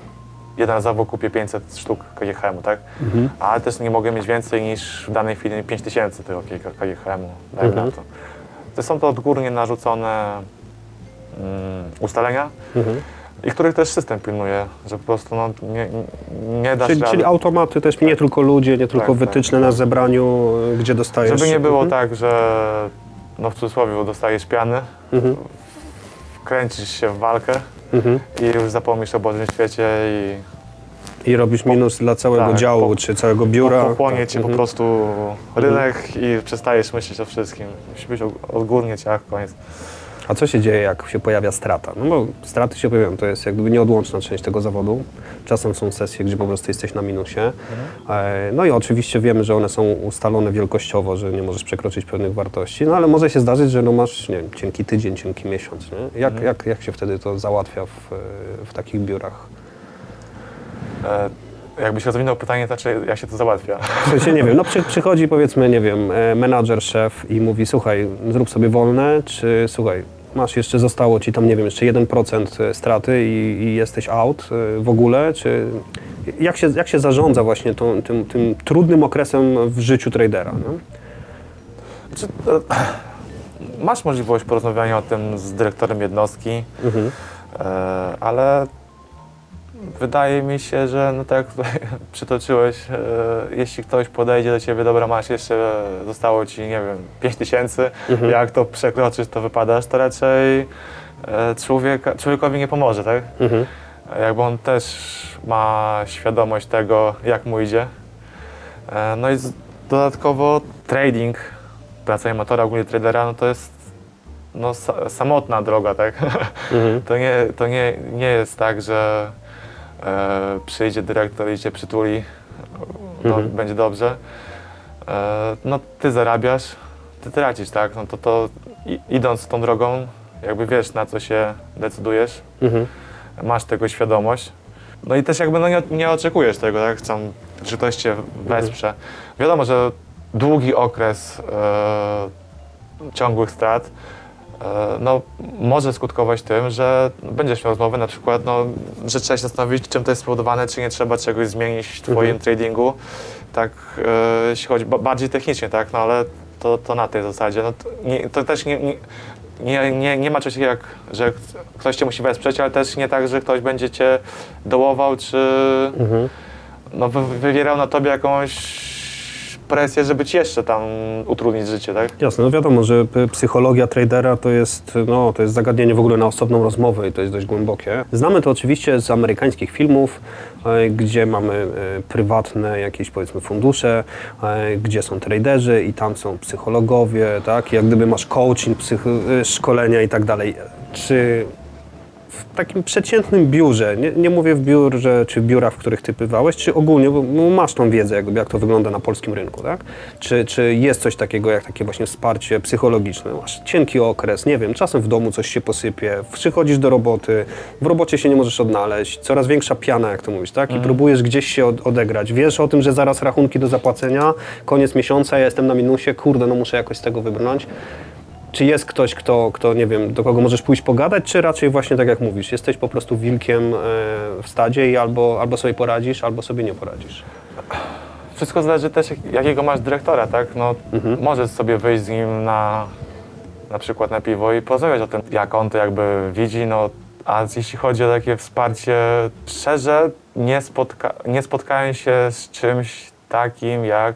jednorazowo kupię 500 sztuk KGHM-u, tak? Ale też nie mogę mieć więcej niż w danej chwili 5000 tego KGHM-u, dajmy na to. To są to odgórnie narzucone ustalenia. I których też system pilnuje, że po prostu no, nie da się. Czyli automaty też, nie tylko ludzie, nie tylko wytyczne na zebraniu, gdzie dostajesz. Żeby nie było tak, że no, w cudzysłowie dostajesz piany, kręcisz się w walkę i już zapomnisz o Bożym świecie i robisz minus dla całego działu, czy całego biura. Popłonie cię po prostu rynek i przestajesz myśleć o wszystkim. Musi być odgórnie ciach, koniec. A co się dzieje, jak się pojawia strata? No bo straty się pojawiają, to jest jakby nieodłączna część tego zawodu. Czasem są sesje, gdzie po prostu jesteś na minusie. No i oczywiście wiemy, że one są ustalone wielkościowo, że nie możesz przekroczyć pewnych wartości, no ale może się zdarzyć, że no masz, nie wiem, cienki tydzień, cienki miesiąc, nie? Jak się wtedy to załatwia w takich biurach? Jakbyś rozwinął pytanie, to znaczy, jak się to załatwia? Słuchajcie, nie wiem, no przychodzi powiedzmy, nie wiem, menadżer, szef i mówi, słuchaj, zrób sobie wolne, czy słuchaj, masz jeszcze, zostało ci tam, nie wiem, jeszcze 1% straty i jesteś out w ogóle, czy jak się zarządza właśnie tym trudnym okresem w życiu tradera, no? Znaczy, masz możliwość porozmawiania o tym z dyrektorem jednostki, ale wydaje mi się, że no tak jak tutaj przytoczyłeś, jeśli ktoś podejdzie do ciebie, dobra, masz jeszcze, zostało ci, nie wiem, 5000, jak to przekroczysz, to wypadasz, to raczej człowiekowi nie pomoże, tak? Jakby on też ma świadomość tego, jak mu idzie. No i dodatkowo trading, praca amatora, ogólnie tradera, no to jest no, samotna droga, tak? To nie jest tak, że przyjdzie dyrektor i cię przytuli, no, będzie dobrze. No ty zarabiasz, ty tracisz, tak? No to idąc tą drogą, jakby wiesz, na co się decydujesz, masz tego świadomość. No i też jakby no, nie oczekujesz tego, tak? Tam, że ktoś cię wesprze. Wiadomo, że długi okres ciągłych strat no, może skutkować tym, że będziesz miał rozmowę na przykład, no, że trzeba się zastanowić, czym to jest spowodowane, czy nie trzeba czegoś zmienić w twoim tradingu, tak, jeśli chodzi bardziej technicznie, tak, no ale to na tej zasadzie, no, to też nie ma czegoś takiego, jak, że ktoś cię musi wesprzeć, ale też nie tak, że ktoś będzie cię dołował, czy no, wywierał na tobie jakąś presję, żeby ci jeszcze tam utrudnić życie, tak? Jasne, no wiadomo, że psychologia tradera to jest zagadnienie w ogóle na osobną rozmowę i to jest dość głębokie. Znamy to oczywiście z amerykańskich filmów, gdzie mamy prywatne jakieś, powiedzmy, fundusze, gdzie są traderzy i tam są psychologowie, tak? Jak gdyby masz coaching, szkolenia i tak dalej. Czy w takim przeciętnym biurze, nie mówię w biurze, czy biura, w których ty bywałeś, czy ogólnie, bo masz tą wiedzę, jak to wygląda na polskim rynku, tak? Czy jest coś takiego, jak takie właśnie wsparcie psychologiczne? Masz cienki okres, nie wiem, czasem w domu coś się posypie, przychodzisz do roboty, w robocie się nie możesz odnaleźć, coraz większa piana, jak to mówisz, tak? I próbujesz gdzieś się odegrać. Wiesz o tym, że zaraz rachunki do zapłacenia, koniec miesiąca, ja jestem na minusie, kurde, no muszę jakoś z tego wybrnąć. Czy jest ktoś, kto, nie wiem, do kogo możesz pójść pogadać, czy raczej właśnie tak jak mówisz, jesteś po prostu wilkiem w stadzie i albo sobie poradzisz, albo sobie nie poradzisz? Wszystko zależy też, jakiego masz dyrektora, tak? No, możesz sobie wyjść z nim na przykład na piwo i porozmawiać o tym, jak on to jakby widzi, no, a jeśli chodzi o takie wsparcie, szczerze nie spotkałem się z czymś takim jak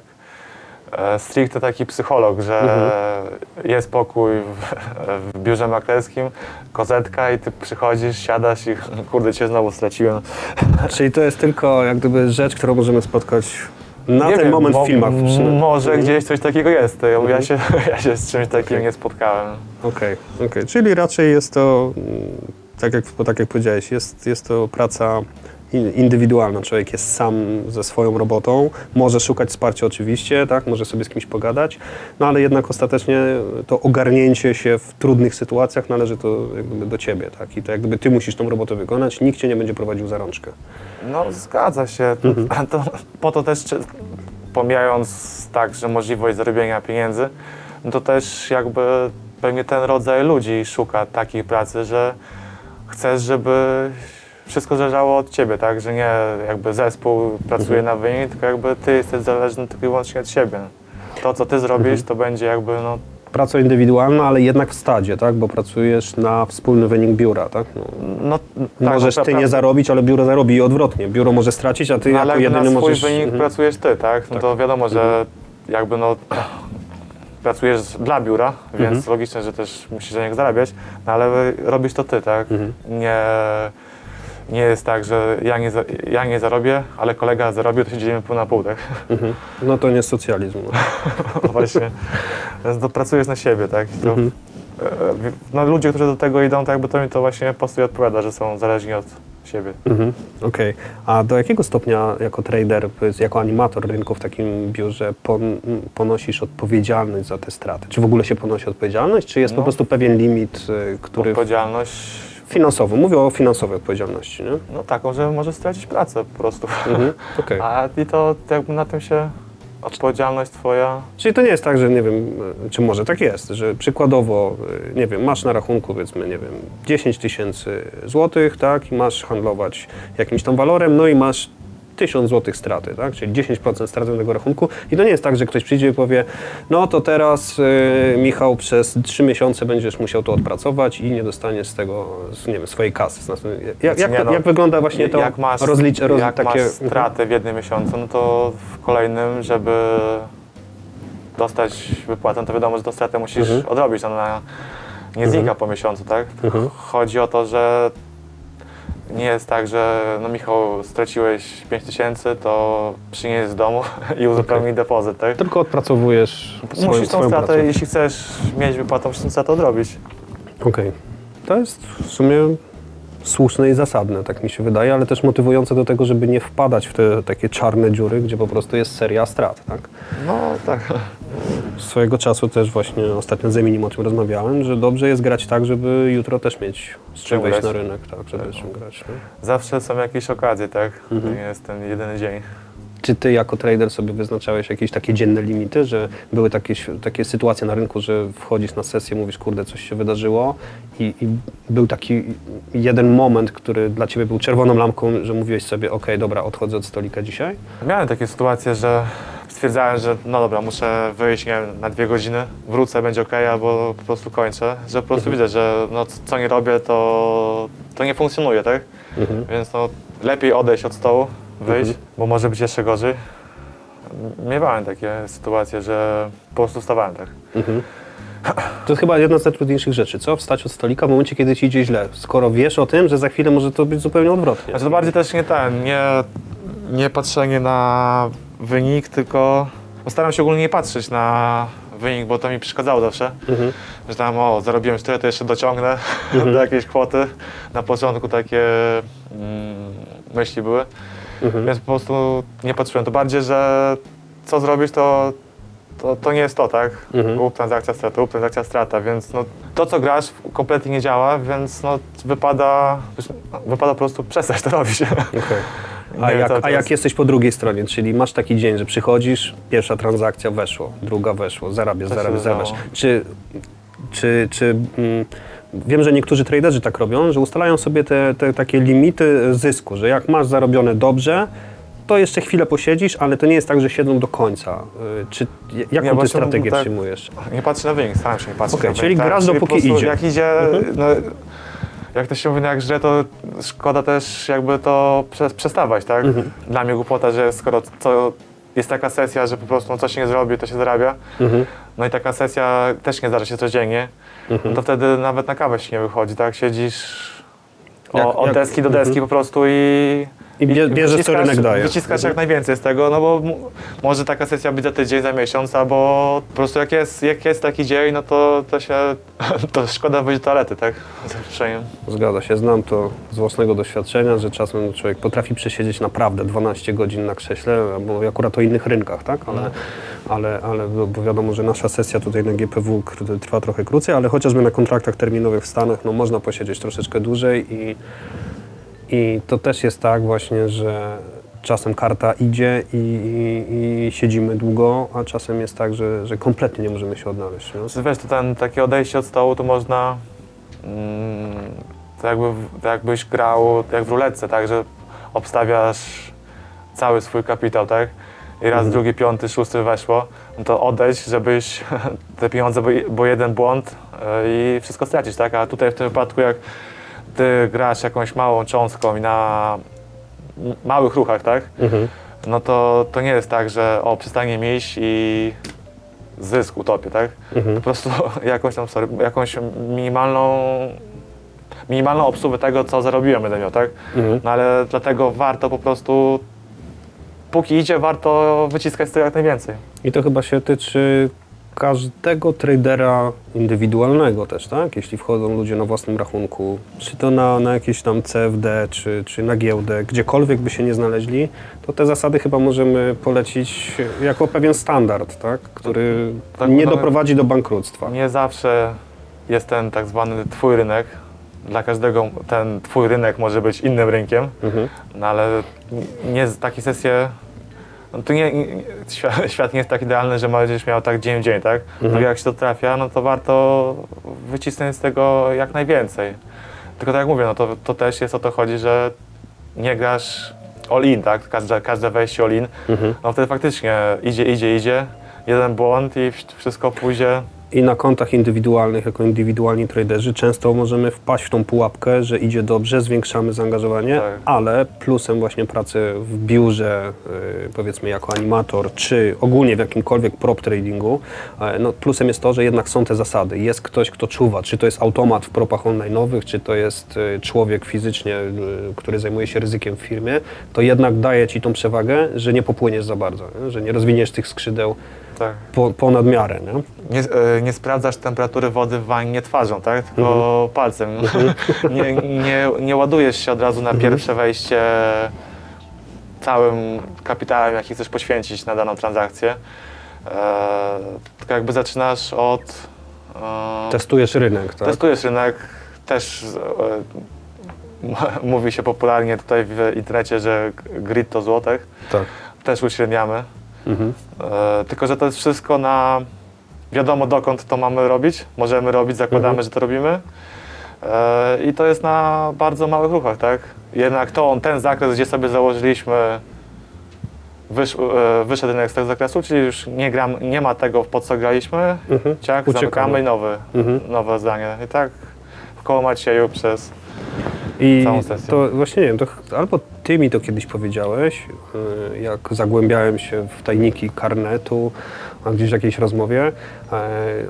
stricte taki psycholog, że jest pokój w biurze maklerskim, kozetka i ty przychodzisz, siadasz i kurde, cię znowu straciłem. Czyli to jest tylko jak gdyby rzecz, którą możemy spotkać na ten moment w filmach. Może gdzieś coś takiego jest. Ja się z czymś takim nie spotkałem. Okej. Czyli raczej jest to, tak jak powiedziałeś, jest to praca indywidualna. Człowiek jest sam ze swoją robotą, może szukać wsparcia oczywiście, tak, może sobie z kimś pogadać, no ale jednak ostatecznie to ogarnięcie się w trudnych sytuacjach należy to jakby do ciebie, tak, i to jakby ty musisz tą robotę wykonać, nikt cię nie będzie prowadził za rączkę. No zgadza się, to, po to też, pomijając także możliwość zarobienia pieniędzy, no to też jakby pewnie ten rodzaj ludzi szuka takiej pracy, że chcesz, żeby wszystko zależało od ciebie, tak? Że nie jakby zespół pracuje na wynik, tylko jakby ty jesteś zależny tylko i wyłącznie od siebie. To, co ty zrobisz, to będzie jakby, no... Praca indywidualna, ale jednak w stadzie, tak? Bo pracujesz na wspólny wynik biura, tak? No, możesz ty nie zarobić, ale biuro zarobi i odwrotnie. Biuro może stracić, a ty no, jako jedyny możesz... Ale na swój wynik pracujesz ty, tak? No tak. To wiadomo, że jakby no... pracujesz dla biura, więc logiczne, że też musisz na nich zarabiać, no ale robisz to ty, tak? Nie jest tak, że ja nie zarobię, ale kolega zarobił, to się dzielimy pół na pół, tak? No to nie jest socjalizm. No właśnie. To pracujesz na siebie, tak? To, no ludzie, którzy do tego idą, tak, bo to mi to właśnie po prostu odpowiada, że są zależni od siebie. Okej. A do jakiego stopnia jako trader, jako animator rynku w takim biurze ponosisz odpowiedzialność za te straty? Czy w ogóle się ponosi odpowiedzialność, czy jest po prostu pewien limit, który... Odpowiedzialność... Finansowo, mówię o finansowej odpowiedzialności, nie? No taką, że możesz stracić pracę po prostu. A i to jakby na tym się odpowiedzialność twoja... Czyli to nie jest tak, że nie wiem, czy może tak jest, że przykładowo, nie wiem, masz na rachunku powiedzmy, nie wiem, 10 000 złotych, tak, i masz handlować jakimś tam walorem, no i masz 1000 złotych straty, tak? Czyli 10% straty tego rachunku i to nie jest tak, że ktoś przyjdzie i powie, no to teraz Michał przez 3 miesiące będziesz musiał to odpracować i nie dostaniesz z tego, nie wiem, swojej kasy. Jak wygląda właśnie to rozliczenie? Jak masz straty w jednym miesiącu, no to w kolejnym, żeby dostać wypłatę, to wiadomo, że tą stratę musisz odrobić, ona nie znika po miesiącu, tak? Chodzi o to, że nie jest tak, że no Michał, straciłeś 5 000, to przynieś z domu i uzupełnij depozyt, tak? Tylko odpracowujesz swoją pracę. Musisz tą stratę, jeśli chcesz mieć wypłatę, musisz tą stratę odrobić. Okej. To jest w sumie słuszne i zasadne, tak mi się wydaje, ale też motywujące do tego, żeby nie wpadać w te takie czarne dziury, gdzie po prostu jest seria strat, tak? No tak. Swojego czasu też właśnie ostatnio z Eminim o tym rozmawiałem, że dobrze jest grać tak, żeby jutro też mieć z czym wejść na rynek, tak, żeby czym grać. No. Zawsze są jakieś okazje, tak? To nie jest ten jedyny dzień. Czy ty jako trader sobie wyznaczałeś jakieś takie dzienne limity, że były takie sytuacje na rynku, że wchodzisz na sesję, mówisz, kurde, coś się wydarzyło i był taki jeden moment, który dla ciebie był czerwoną lampką, że mówiłeś sobie, okej, dobra, odchodzę od stolika dzisiaj? Miałem takie sytuacje, że stwierdzałem, że no dobra, muszę wyjść, nie wiem, na 2 godziny, wrócę, będzie okej, albo po prostu kończę, że po prostu widzę, że no, co nie robię, to nie funkcjonuje, tak? Więc no, lepiej odejść od stołu, wyjść, bo może być jeszcze gorzej. Miewałem takie sytuacje, że po prostu wstawałem tak. To jest chyba jedna z najtrudniejszych rzeczy, co? Wstać od stolika w momencie, kiedy ci idzie źle, skoro wiesz o tym, że za chwilę może to być zupełnie odwrotnie. Znaczy to bardziej też nie patrzenie na wynik, tylko staram się ogólnie nie patrzeć na wynik, bo to mi przeszkadzało zawsze, że tam zarobiłem tyle, to jeszcze dociągnę do jakiejś kwoty. Na początku takie myśli były, więc po prostu nie patrzyłem. To bardziej, że co zrobisz, to nie jest to, tak? Łup, transakcja, strata, więc no, to, co grasz, kompletnie nie działa, więc no, wypada po prostu przestać to robić. Okay. A jak jesteś po drugiej stronie, czyli masz taki dzień, że przychodzisz, pierwsza transakcja weszło, druga weszło, zarabiasz. Wiem, że niektórzy traderzy tak robią, że ustalają sobie te takie limity zysku, że jak masz zarobione dobrze, to jeszcze chwilę posiedzisz, ale to nie jest tak, że siedzą do końca. Jaką ty strategię przyjmujesz? Nie patrzę na wynik, staram się nie patrzeć na wynik. Czyli grasz dopóki idzie. Jak idzie, jak to się mówi, jak żre, to szkoda też jakby to przestawać, tak? Dla mnie głupota, że skoro jest taka sesja, że po prostu coś się nie zrobi, to się zarabia, no i taka sesja też nie zdarza się codziennie, no to wtedy nawet na kawę się nie wychodzi, tak? Siedzisz od deski do deski po prostu i bierzesz, co rynek daje. Wyciskasz jak najwięcej z tego, no bo może taka sesja być za tydzień, za miesiąc, albo po prostu jak jest taki dzień, no to szkoda wyjść do toalety, tak? Zgadza się, znam to z własnego doświadczenia, że czasem człowiek potrafi przesiedzieć naprawdę 12 godzin na krześle, bo akurat o innych rynkach, tak? Ale bo wiadomo, że nasza sesja tutaj na GPW trwa trochę krócej, ale chociażby na kontraktach terminowych w Stanach, no można posiedzieć troszeczkę dłużej i to też jest tak właśnie, że czasem karta idzie i siedzimy długo, a czasem jest tak, że kompletnie nie możemy się odnaleźć. No. Wiesz, to takie odejście od stołu to można, to jakbyś grał jak w ruletce, tak, że obstawiasz cały swój kapitał, tak? I raz, drugi, piąty, szósty weszło, no to odejść, żebyś te pieniądze, bo jeden błąd i wszystko stracić, tak? A tutaj w tym wypadku jak ty grasz jakąś małą cząstką i na małych ruchach, tak? No to nie jest tak, że przestanie mi iść i zysk utopię, tak? Po prostu jakąś minimalną obsługę tego, co zarobiłem będę miał, tak? No ale dlatego warto po prostu, póki idzie, warto wyciskać z tego jak najwięcej. I to chyba się tyczy każdego tradera indywidualnego też, tak? Jeśli wchodzą ludzie na własnym rachunku, czy to na jakieś tam CFD, czy na giełdę, gdziekolwiek by się nie znaleźli, to te zasady chyba możemy polecić jako pewien standard, tak? Który nie doprowadzi do bankructwa. Nie zawsze jest ten tak zwany twój rynek. Dla każdego ten twój rynek może być innym rynkiem, no ale nie takie sesje. No tu świat nie jest tak idealny, że będziesz miał tak dzień w dzień, tak? No jak się to trafia, no to warto wycisnąć z tego jak najwięcej. Tylko tak jak mówię, no to też jest o to chodzi, że nie grasz all-in, tak? Każde wejście all-in, no wtedy faktycznie idzie, jeden błąd i wszystko pójdzie. I na kontach indywidualnych, jako indywidualni traderzy, często możemy wpaść w tą pułapkę, że idzie dobrze, zwiększamy zaangażowanie, tak. Ale plusem właśnie pracy w biurze, powiedzmy jako animator, czy ogólnie w jakimkolwiek prop tradingu, no plusem jest to, że jednak są te zasady. Jest ktoś, kto czuwa, czy to jest automat w propach online'owych, czy to jest człowiek fizycznie, który zajmuje się ryzykiem w firmie, to jednak daje ci tą przewagę, że nie popłyniesz za bardzo, nie? Że nie rozwiniesz tych skrzydeł. Tak. Ponad miarę, nie? Nie sprawdzasz temperatury wody w wannie twarzą, tak? Tylko palcem. Nie ładujesz się od razu na pierwsze wejście całym kapitałem, jaki chcesz poświęcić na daną transakcję. Tylko jakby zaczynasz od... Testujesz rynek, tak? Testujesz rynek. Też mówi się popularnie tutaj w internecie, że grid to złotych. Tak. Też uśredniamy. Tylko że to jest wszystko na wiadomo dokąd to mamy robić, możemy robić, zakładamy, że to robimy i to jest na bardzo małych ruchach, tak? Jednak ten zakres, gdzie sobie założyliśmy, wyszedł z tego zakresu, czyli już nie ma tego, pod co graliśmy, ciak, zamykamy i nowe zdanie i tak w koło Macieju przez całą sesję. To właśnie nie wiem, albo ty mi to kiedyś powiedziałeś, jak zagłębiałem się w tajniki karnetu, a gdzieś w jakiejś rozmowie,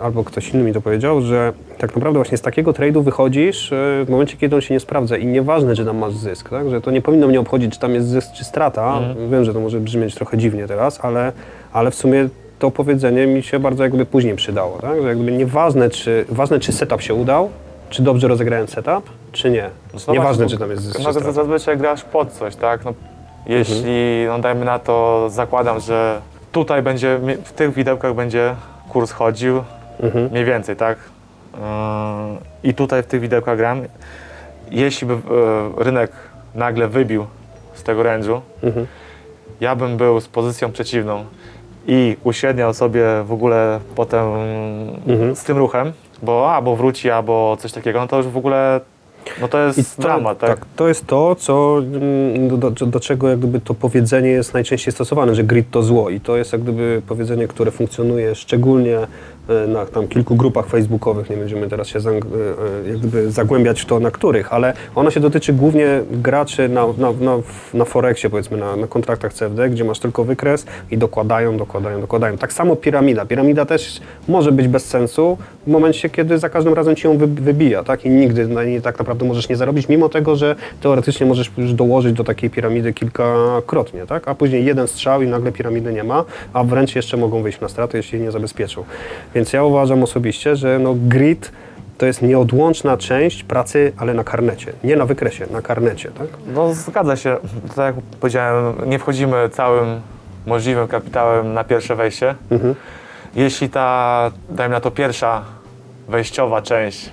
albo ktoś inny mi to powiedział, że tak naprawdę właśnie z takiego trade'u wychodzisz w momencie, kiedy on się nie sprawdza i nieważne, czy tam masz zysk, tak? Że to nie powinno mnie obchodzić, czy tam jest zysk, czy strata. Wiem, że to może brzmieć trochę dziwnie teraz, ale w sumie to powiedzenie mi się bardzo jakby później przydało, tak? Że jakby nieważne, czy setup się udał, czy dobrze rozegrałem setup, czy nie. No nieważne, czy tam jest no, zazwyczaj grasz pod coś, tak? No, jeśli, no dajmy na to, zakładam, że tutaj będzie, w tych widełkach będzie kurs chodził, mniej więcej, tak? I tutaj w tych widełkach gram. Jeśli by rynek nagle wybił z tego range'u, ja bym był z pozycją przeciwną i uśredniał sobie w ogóle potem z tym ruchem, bo albo wróci, albo coś takiego, no to już w ogóle, no to jest dramat, tak? Tak, to jest to, co, do czego jak gdyby to powiedzenie jest najczęściej stosowane, że grid to zło i to jest jak gdyby powiedzenie, które funkcjonuje szczególnie na tam kilku grupach facebookowych, nie będziemy teraz się jak gdyby zagłębiać w to, na których, ale ono się dotyczy głównie graczy na Forexie, powiedzmy, na kontraktach CFD, gdzie masz tylko wykres i dokładają. Tak samo piramida. Piramida też może być bez sensu w momencie, kiedy za każdym razem ci ją wybija, tak? I nigdy na niej tak naprawdę możesz nie zarobić, mimo tego, że teoretycznie możesz już dołożyć do takiej piramidy kilkakrotnie, tak? A później jeden strzał i nagle piramidy nie ma, a wręcz jeszcze mogą wyjść na stratę, jeśli nie zabezpieczą. Więc ja uważam osobiście, że no grid to jest nieodłączna część pracy, ale na karnecie. Nie na wykresie, na karnecie, tak? No zgadza się. Tak jak powiedziałem, nie wchodzimy całym możliwym kapitałem na pierwsze wejście. Jeśli ta, dajmy na to, pierwsza wejściowa część,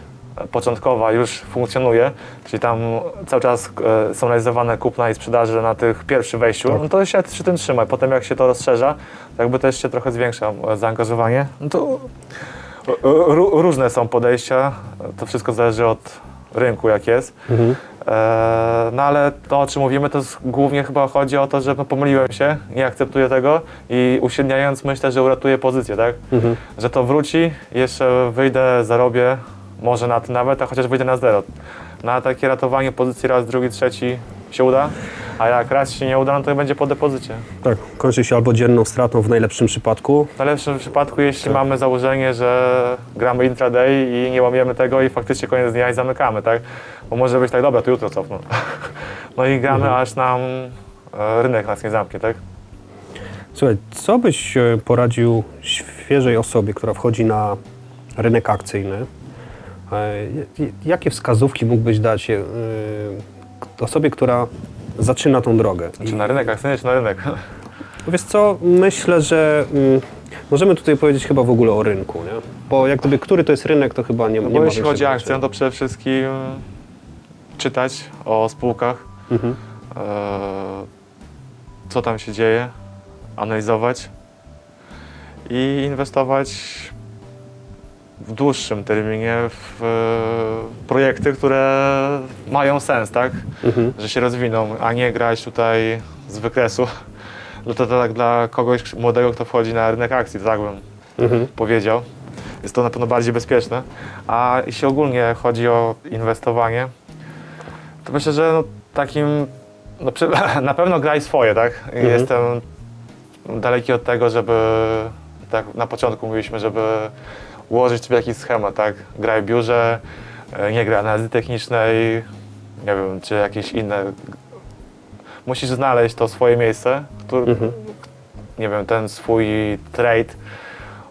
początkowa już funkcjonuje, czyli tam cały czas są realizowane kupna i sprzedaże na tych pierwszych wejściu, tak. No to się przy tym trzyma. Potem jak się to rozszerza, to jakby też się trochę zwiększa zaangażowanie. No to różne są podejścia, to wszystko zależy od rynku, jak jest. No ale to, o czym mówimy, to głównie chyba chodzi o to, że pomyliłem się, nie akceptuję tego i uśredniając myślę, że uratuję pozycję, tak? Że to wróci, jeszcze wyjdę, zarobię, może na tym nawet, a chociaż wyjdę na zero. Na takie ratowanie pozycji raz, drugi, trzeci się uda, a jak raz się nie uda, no to będzie po depozycie. Tak, kończy się albo dzienną stratą w najlepszym przypadku. W najlepszym przypadku, jeśli mamy założenie, że gramy intraday i nie łamiemy tego i faktycznie koniec dnia i zamykamy, tak? Bo może być tak, dobra, to jutro cofną. No i gramy, aż nam rynek nas nie zamknie, tak? Słuchaj, co byś poradził świeżej osobie, która wchodzi na rynek akcyjny? Jakie wskazówki mógłbyś dać osobie, która zaczyna tą drogę? Czy na rynek akcyjny, czy na rynek? Wiesz co, myślę, że możemy tutaj powiedzieć chyba w ogóle o rynku, nie? Bo jak gdyby, który to jest rynek, to chyba nie ma. Bo jeśli chodzi o akcję, to przede wszystkim czytać o spółkach, co tam się dzieje, analizować i inwestować w dłuższym terminie w projekty, które mają sens, tak? Że się rozwiną, a nie grać tutaj z wykresu. No to tak dla kogoś młodego, kto wchodzi na rynek akcji, tak bym powiedział. Jest to na pewno bardziej bezpieczne. A jeśli ogólnie chodzi o inwestowanie, to myślę, że no takim, no na pewno graj swoje, tak? Jestem daleki od tego, żeby, tak na początku mówiliśmy, żeby ułożyć w jakiś schemat, tak? Graj w biurze, nie graj analizy technicznej, nie wiem, czy jakieś inne. Musisz znaleźć to swoje miejsce, który, nie wiem, ten swój trade,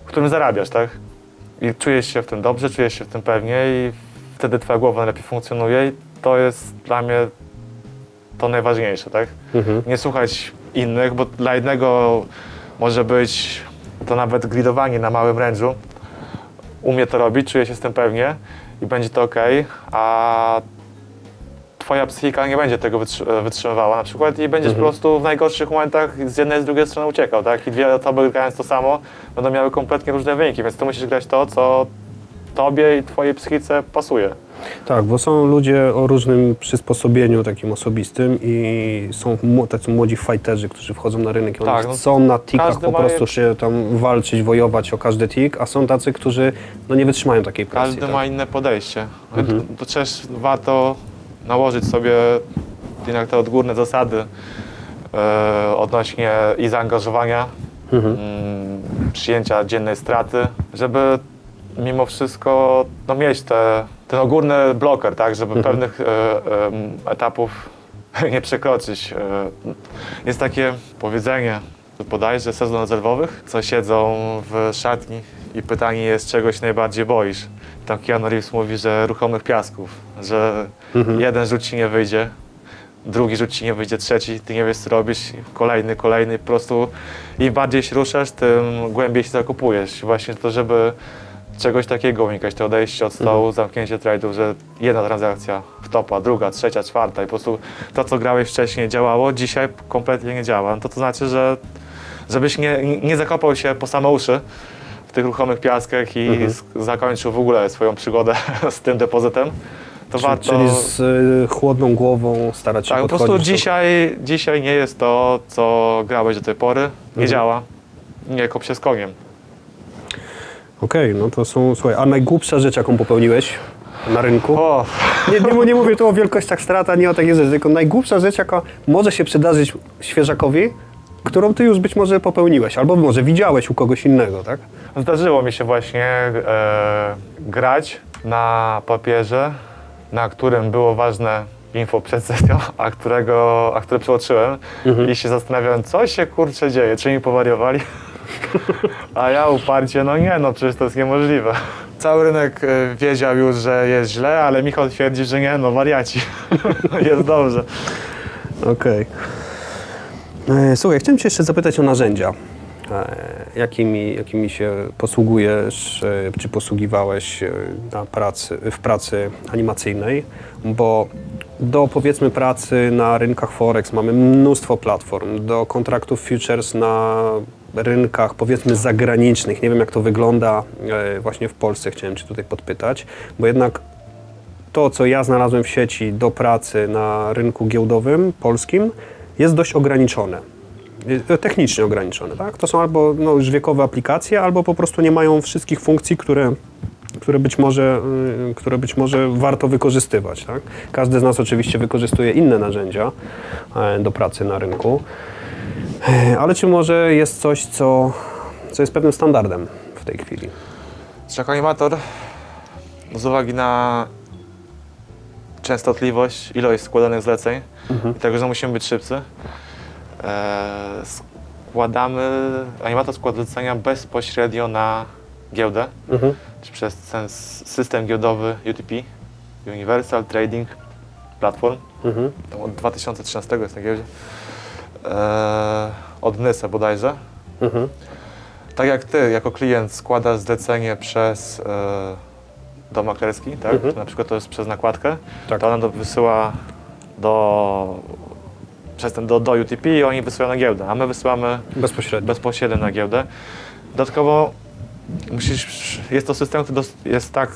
w którym zarabiasz, tak? I czujesz się w tym dobrze, czujesz się w tym pewnie i wtedy twoja głowa najlepiej funkcjonuje i to jest dla mnie to najważniejsze, tak? Nie słuchać innych, bo dla jednego może być to nawet gridowanie na małym range'u, umie to robić, czuje się z tym pewnie i będzie to ok, a twoja psychika nie będzie tego wytrzymywała na przykład i będziesz po prostu w najgorszych momentach z jednej i z drugiej strony uciekał, tak? I dwie osoby grając to samo będą miały kompletnie różne wyniki, więc ty musisz grać to, co tobie i twojej psychice pasuje. Tak, bo są ludzie o różnym przysposobieniu takim osobistym i są tacy młodzi fighterzy, którzy wchodzą na rynek i tak, no chcą na tikach po prostu się tam walczyć, wojować o każdy tik, a są tacy, którzy no nie wytrzymają takiej presji. Każdy ma inne podejście. To też warto nałożyć sobie jednak te odgórne zasady odnośnie i zaangażowania, przyjęcia dziennej straty, żeby mimo wszystko no, mieć ten ogólny bloker, tak, żeby pewnych etapów nie przekroczyć. Jest takie powiedzenie, bodajże sezon rezerwowych, co siedzą w szatni i pytanie jest, czego się najbardziej boisz. Tam Keanu Reeves mówi, że ruchomych piasków, że jeden rzut ci nie wyjdzie, drugi rzut ci nie wyjdzie, trzeci, ty nie wiesz co robisz, kolejny, po prostu im bardziej się ruszasz, tym głębiej się zakupujesz. Właśnie to, żeby czegoś takiego unikać, to odejście od stołu, zamknięcie trade'ów, że jedna transakcja w topa, druga, trzecia, czwarta i po prostu to, co grałeś wcześniej działało, dzisiaj kompletnie nie działa. No to znaczy, że żebyś nie zakopał się po same uszy w tych ruchomych piaskach i zakończył w ogóle swoją przygodę z tym depozytem. To czyli z chłodną głową starać się podchodzić. Tak, po prostu dzisiaj nie jest to, co grałeś do tej pory, nie działa, nie kop się z koniem. Okej, no to są, słuchaj, a najgłupsza rzecz, jaką popełniłeś na rynku? Nie mówię tu o wielkościach strat, ani o takich rzeczach, tylko najgłupsza rzecz, jaka może się przydarzyć świeżakowi, którą ty już być może popełniłeś, albo może widziałeś u kogoś innego, tak? Zdarzyło mi się właśnie grać na papierze, na którym było ważne info przed sesją, które przeoczyłem i się zastanawiałem, co się kurczę dzieje, czy mi powariowali? A ja uparcie, przecież to jest niemożliwe. Cały rynek wiedział już, że jest źle, ale Michał twierdzi, że nie, wariaci, jest dobrze. Okej. Słuchaj, chciałem cię jeszcze zapytać o narzędzia. Jakimi się posługujesz, czy posługiwałeś w pracy animacyjnej, bo do powiedzmy pracy na rynkach Forex mamy mnóstwo platform, do kontraktów futures na rynkach powiedzmy zagranicznych, nie wiem jak to wygląda właśnie w Polsce, chciałem cię tutaj podpytać, bo jednak to co ja znalazłem w sieci do pracy na rynku giełdowym polskim jest dość ograniczone. Technicznie ograniczone, tak? To są albo już wiekowe aplikacje, albo po prostu nie mają wszystkich funkcji, które być może warto wykorzystywać, tak? Każdy z nas oczywiście wykorzystuje inne narzędzia do pracy na rynku, ale czy może jest coś, co jest pewnym standardem w tej chwili? Jako animator, z uwagi na częstotliwość, ilość składanych zleceń, dlatego, że musimy być szybcy, animator składa zlecenia bezpośrednio na giełdę, czy przez ten system giełdowy UTP, Universal Trading Platform, to od 2013 jest na giełdzie, od NYSE bodajże. Tak jak ty, jako klient składasz zlecenie przez dom maklerski, tak? Na przykład to jest przez nakładkę, tak. To ona wysyła do UTP i oni wysyłają na giełdę, a my wysyłamy bezpośrednio na giełdę. Dodatkowo jest to system, który jest tak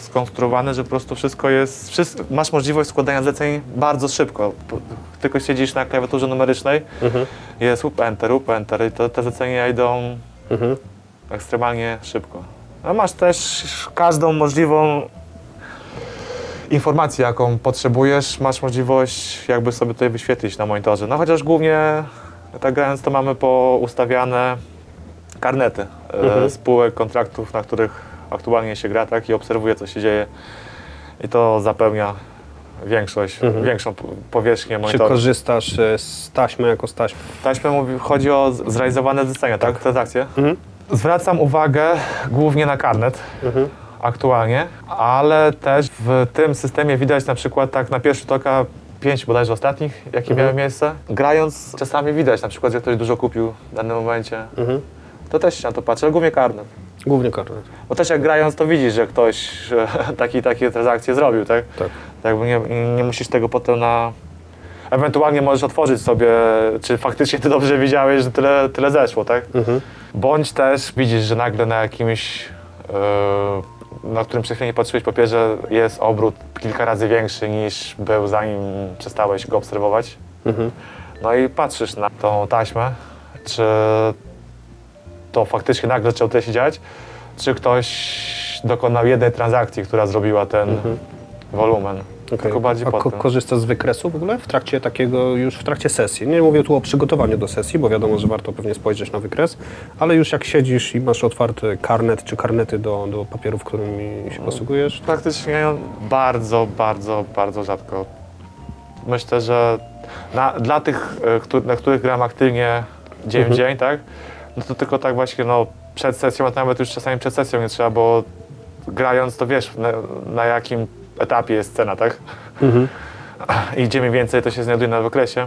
skonstruowany, że po prostu masz możliwość składania zleceń bardzo szybko. Tylko siedzisz na klawiaturze numerycznej, jest up enter i te zlecenia idą ekstremalnie szybko. A masz też każdą możliwą informację, jaką potrzebujesz, masz możliwość jakby sobie tutaj wyświetlić na monitorze. No chociaż głównie tak grając to mamy poustawiane karnety spółek, kontraktów, na których aktualnie się gra, tak, i obserwuje co się dzieje i to zapełnia większą powierzchnię monitora. Czy korzystasz z taśmy jako taśmy? Chodzi o zrealizowane zlecenia, tak? Transakcje. Zwracam uwagę głównie na karnet. Aktualnie, ale też w tym systemie widać na przykład tak na pierwszy toka 5 bodajże ostatnich, jakie miały miejsce. Grając czasami widać na przykład, że ktoś dużo kupił w danym momencie, to też się na to patrzę, ale głównie karnet. Bo też jak grając to widzisz, że ktoś takie transakcje zrobił, tak? Jakby nie musisz tego potem ewentualnie możesz otworzyć sobie, czy faktycznie ty dobrze widziałeś, że tyle zeszło, tak? Bądź też widzisz, że nagle na jakimś na którym przed chwilą nie patrzyłeś papierze, jest obrót kilka razy większy niż był, zanim przestałeś go obserwować. No i patrzysz na tą taśmę, czy to faktycznie nagle zaczęło się dziać, czy ktoś dokonał jednej transakcji, która zrobiła ten wolumen. Korzystasz z wykresu w ogóle w trakcie sesji? Nie mówię tu o przygotowaniu do sesji, bo wiadomo, że warto pewnie spojrzeć na wykres, ale już jak siedzisz i masz otwarty karnet czy karnety do papierów, którymi się posługujesz? Praktycznie bardzo rzadko. Myślę, że dla tych, na których gram aktywnie dzień w dzień, tak? No to tylko tak właśnie, no przed sesją, a nawet już czasami przed sesją nie trzeba, bo grając to wiesz na jakim etapie jest cena, tak? I gdzie mniej więcej to się znajduje na wykresie.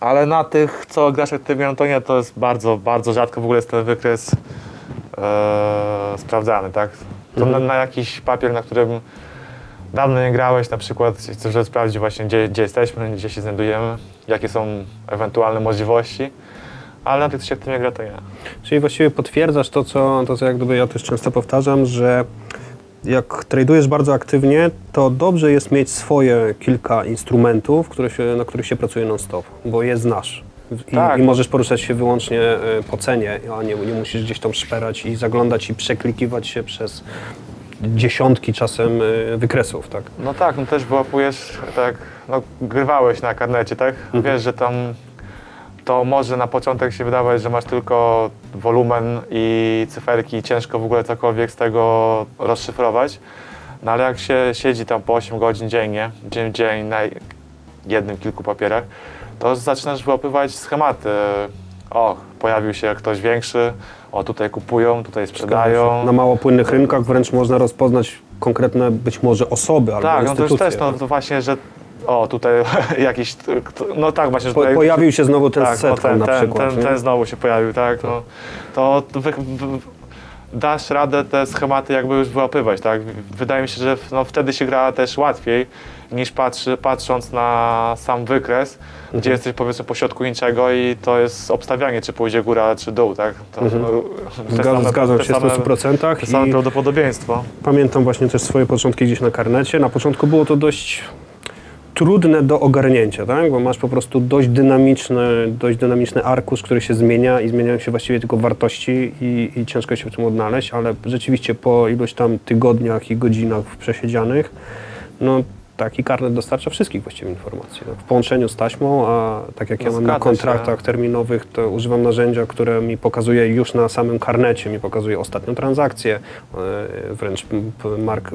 Ale na tych, co grasz aktywnie, no to nie, to jest bardzo, bardzo rzadko w ogóle jest ten wykres sprawdzany, tak? To na jakiś papier, na którym dawno nie grałeś, na przykład chcesz sprawdzić właśnie, gdzie jesteśmy, gdzie się znajdujemy, jakie są ewentualne możliwości, ale na tych, co się aktywnie gra, to nie. Czyli właściwie potwierdzasz to, co jak gdyby ja też często powtarzam, że jak tradujesz bardzo aktywnie, to dobrze jest mieć swoje kilka instrumentów, na których się pracuje non-stop, bo je znasz. I możesz poruszać się wyłącznie po cenie, a nie musisz gdzieś tam szperać i zaglądać i przeklikiwać się przez dziesiątki czasem wykresów, tak? No tak, no też wyłapujesz, tak, no grywałeś na karnecie, tak? Wiesz, że tam to może na początek się wydawać, że masz tylko wolumen i cyferki, ciężko w ogóle cokolwiek z tego rozszyfrować, no ale jak się siedzi tam po 8 godzin dziennie, dzień w dzień na jednym, kilku papierach, to zaczynasz wyłapywać schematy. O, pojawił się ktoś większy, o tutaj kupują, tutaj sprzedają. Na mało płynnych rynkach wręcz można rozpoznać konkretne być może osoby albo instytucje. Tak, no to już też, no to właśnie, że o, tutaj jakiś, no tak właśnie. Tutaj, pojawił się znowu ten z setką, no na przykład. Ten znowu się pojawił, tak. No, to dasz radę te schematy jakby już wyłapywać, tak. Wydaje mi się, że no, wtedy się gra też łatwiej niż patrząc na sam wykres, gdzie jesteś powiedzmy po środku niczego i to jest obstawianie, czy pójdzie góra, czy dół, tak? To, zgadzam się w 100%. To same prawdopodobieństwo. Pamiętam właśnie też swoje początki gdzieś na karnecie. Na początku było to dość trudne do ogarnięcia, tak? Bo masz po prostu dość dynamiczny arkusz, który się zmienia i zmieniają się właściwie tylko wartości i ciężko się w tym odnaleźć, ale rzeczywiście po iluś tam tygodniach i godzinach przesiedzianych, no tak, i karnet dostarcza wszystkich właściwie informacji. No, w połączeniu z taśmą, a tak jak ja mam na kontraktach terminowych, to używam narzędzia, które mi pokazuje już na samym karnecie, mi pokazuje ostatnią transakcję, wręcz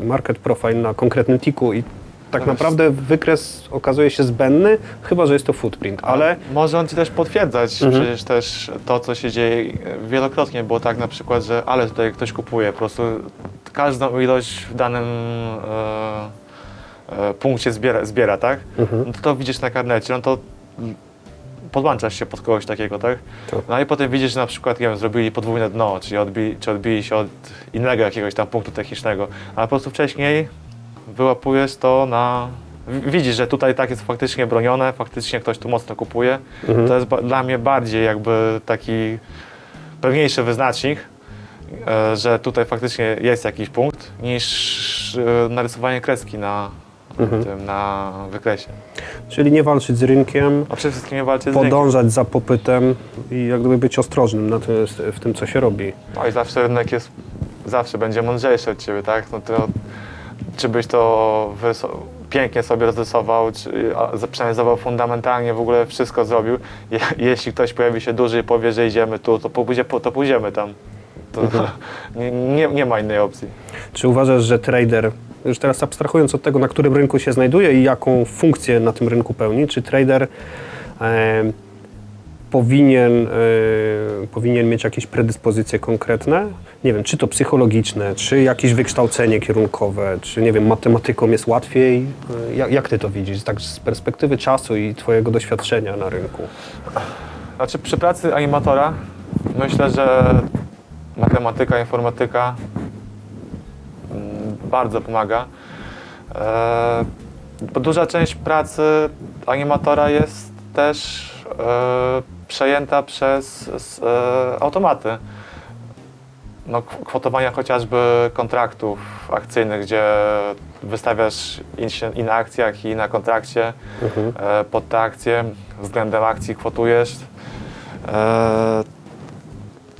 market profile na konkretnym tiku i tak naprawdę wykres okazuje się zbędny, chyba że jest to footprint, ale... Może on ci też potwierdzać, przecież też to, co się dzieje wielokrotnie, było tak na przykład, że ale tutaj ktoś kupuje, po prostu każdą ilość w danym... punkt się zbiera, tak? No to widzisz na karnecie, no to podłączasz się pod kogoś takiego, tak? No i potem widzisz, że na przykład, nie wiem, zrobili podwójne dno, czyli odbili się od innego jakiegoś tam punktu technicznego, ale po prostu wcześniej wyłapujesz to na... Widzisz, że tutaj tak jest faktycznie bronione, faktycznie ktoś tu mocno kupuje. To jest dla mnie bardziej jakby taki pewniejszy wyznacznik, że tutaj faktycznie jest jakiś punkt, niż narysowanie kreski na wykresie. Czyli nie walczyć z rynkiem, a przede wszystkim nie walczyć z rynkiem. Podążać za popytem i jak gdyby być ostrożnym w tym, co się robi. No i zawsze rynek jest, zawsze będzie mądrzejszy od ciebie, tak? No to, czy byś to pięknie sobie rozrysował, czy przeanalizował fundamentalnie, w ogóle wszystko zrobił. Jeśli ktoś pojawi się duży i powie, że idziemy tu, to pójdziemy tam. To nie ma innej opcji. Czy uważasz, że trader, już teraz abstrahując od tego, na którym rynku się znajduje i jaką funkcję na tym rynku pełni, czy trader powinien mieć jakieś predyspozycje konkretne? Nie wiem, czy to psychologiczne, czy jakieś wykształcenie kierunkowe, czy nie wiem, matematyką jest łatwiej? Jak ty to widzisz, tak z perspektywy czasu i twojego doświadczenia na rynku? Znaczy przy pracy animatora myślę, że matematyka, informatyka bardzo pomaga. Bo duża część pracy animatora jest też przejęta przez automaty. No, kwotowania chociażby kontraktów akcyjnych, gdzie wystawiasz i na akcjach, i na kontrakcie, pod te akcje, względem akcji kwotujesz.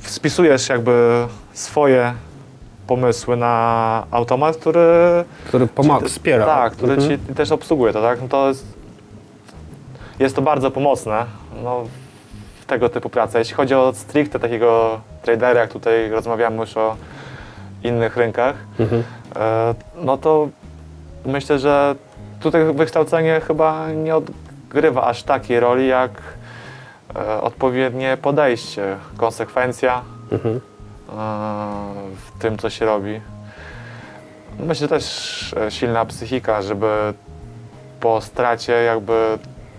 Spisujesz jakby swoje pomysły na automat, który pomaga, wspiera. Tak, który ci też obsługuje to, tak? No to jest to bardzo pomocne no, w tego typu pracy. Jeśli chodzi o stricte takiego tradera, jak tutaj rozmawiamy już o innych rynkach, no to myślę, że tutaj wykształcenie chyba nie odgrywa aż takiej roli, jak odpowiednie podejście, konsekwencja w tym, co się robi. Myślę też silna psychika, żeby po stracie jakby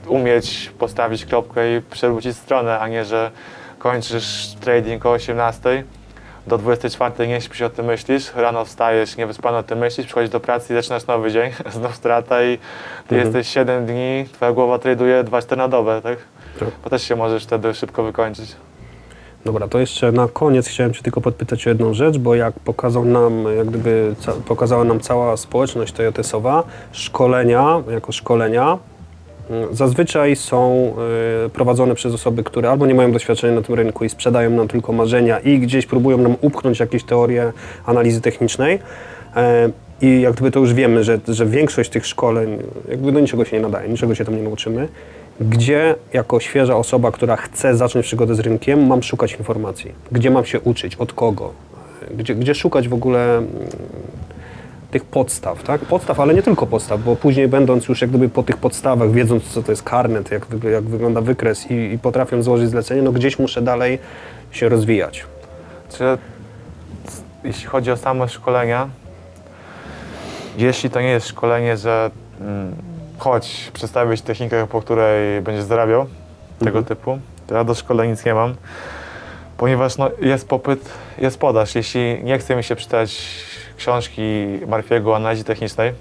umieć postawić kropkę i przewrócić stronę, a nie, że kończysz trading o 18, do 24 nie śpisz, o tym myślisz, rano wstajesz, niewyspany, o tym myślisz, przychodzisz do pracy i zaczynasz nowy dzień, znów strata i ty jesteś 7 dni, twoja głowa traduje 2-4 na dobę, tak? Bo też się możesz wtedy szybko wykończyć. Dobra, to jeszcze na koniec chciałem Cię tylko podpytać o jedną rzecz, bo jak pokazała nam cała społeczność TJS-owa, szkolenia, jako szkolenia, zazwyczaj są prowadzone przez osoby, które albo nie mają doświadczenia na tym rynku i sprzedają nam tylko marzenia i gdzieś próbują nam upchnąć jakieś teorie analizy technicznej. I jak gdyby to już wiemy, że większość tych szkoleń jakby do niczego się nie nadaje, niczego się tam nie nauczymy. Gdzie jako świeża osoba, która chce zacząć przygodę z rynkiem, mam szukać informacji? Gdzie mam się uczyć? Od kogo? Gdzie szukać w ogóle tych podstaw, tak? Podstaw, ale nie tylko podstaw, bo później będąc już jak gdyby po tych podstawach, wiedząc co to jest karnet, jak wygląda wykres i potrafiąc złożyć zlecenie, no gdzieś muszę dalej się rozwijać. Jeśli chodzi o same szkolenia, jeśli to nie jest szkolenie, że chodź przedstawić technikę, po której będziesz zarabiał, tego typu, to ja do szkoleń nic nie mam, ponieważ no, jest popyt, jest podaż. Jeśli nie chce mi się czytać książki Murphy'ego o analizie technicznej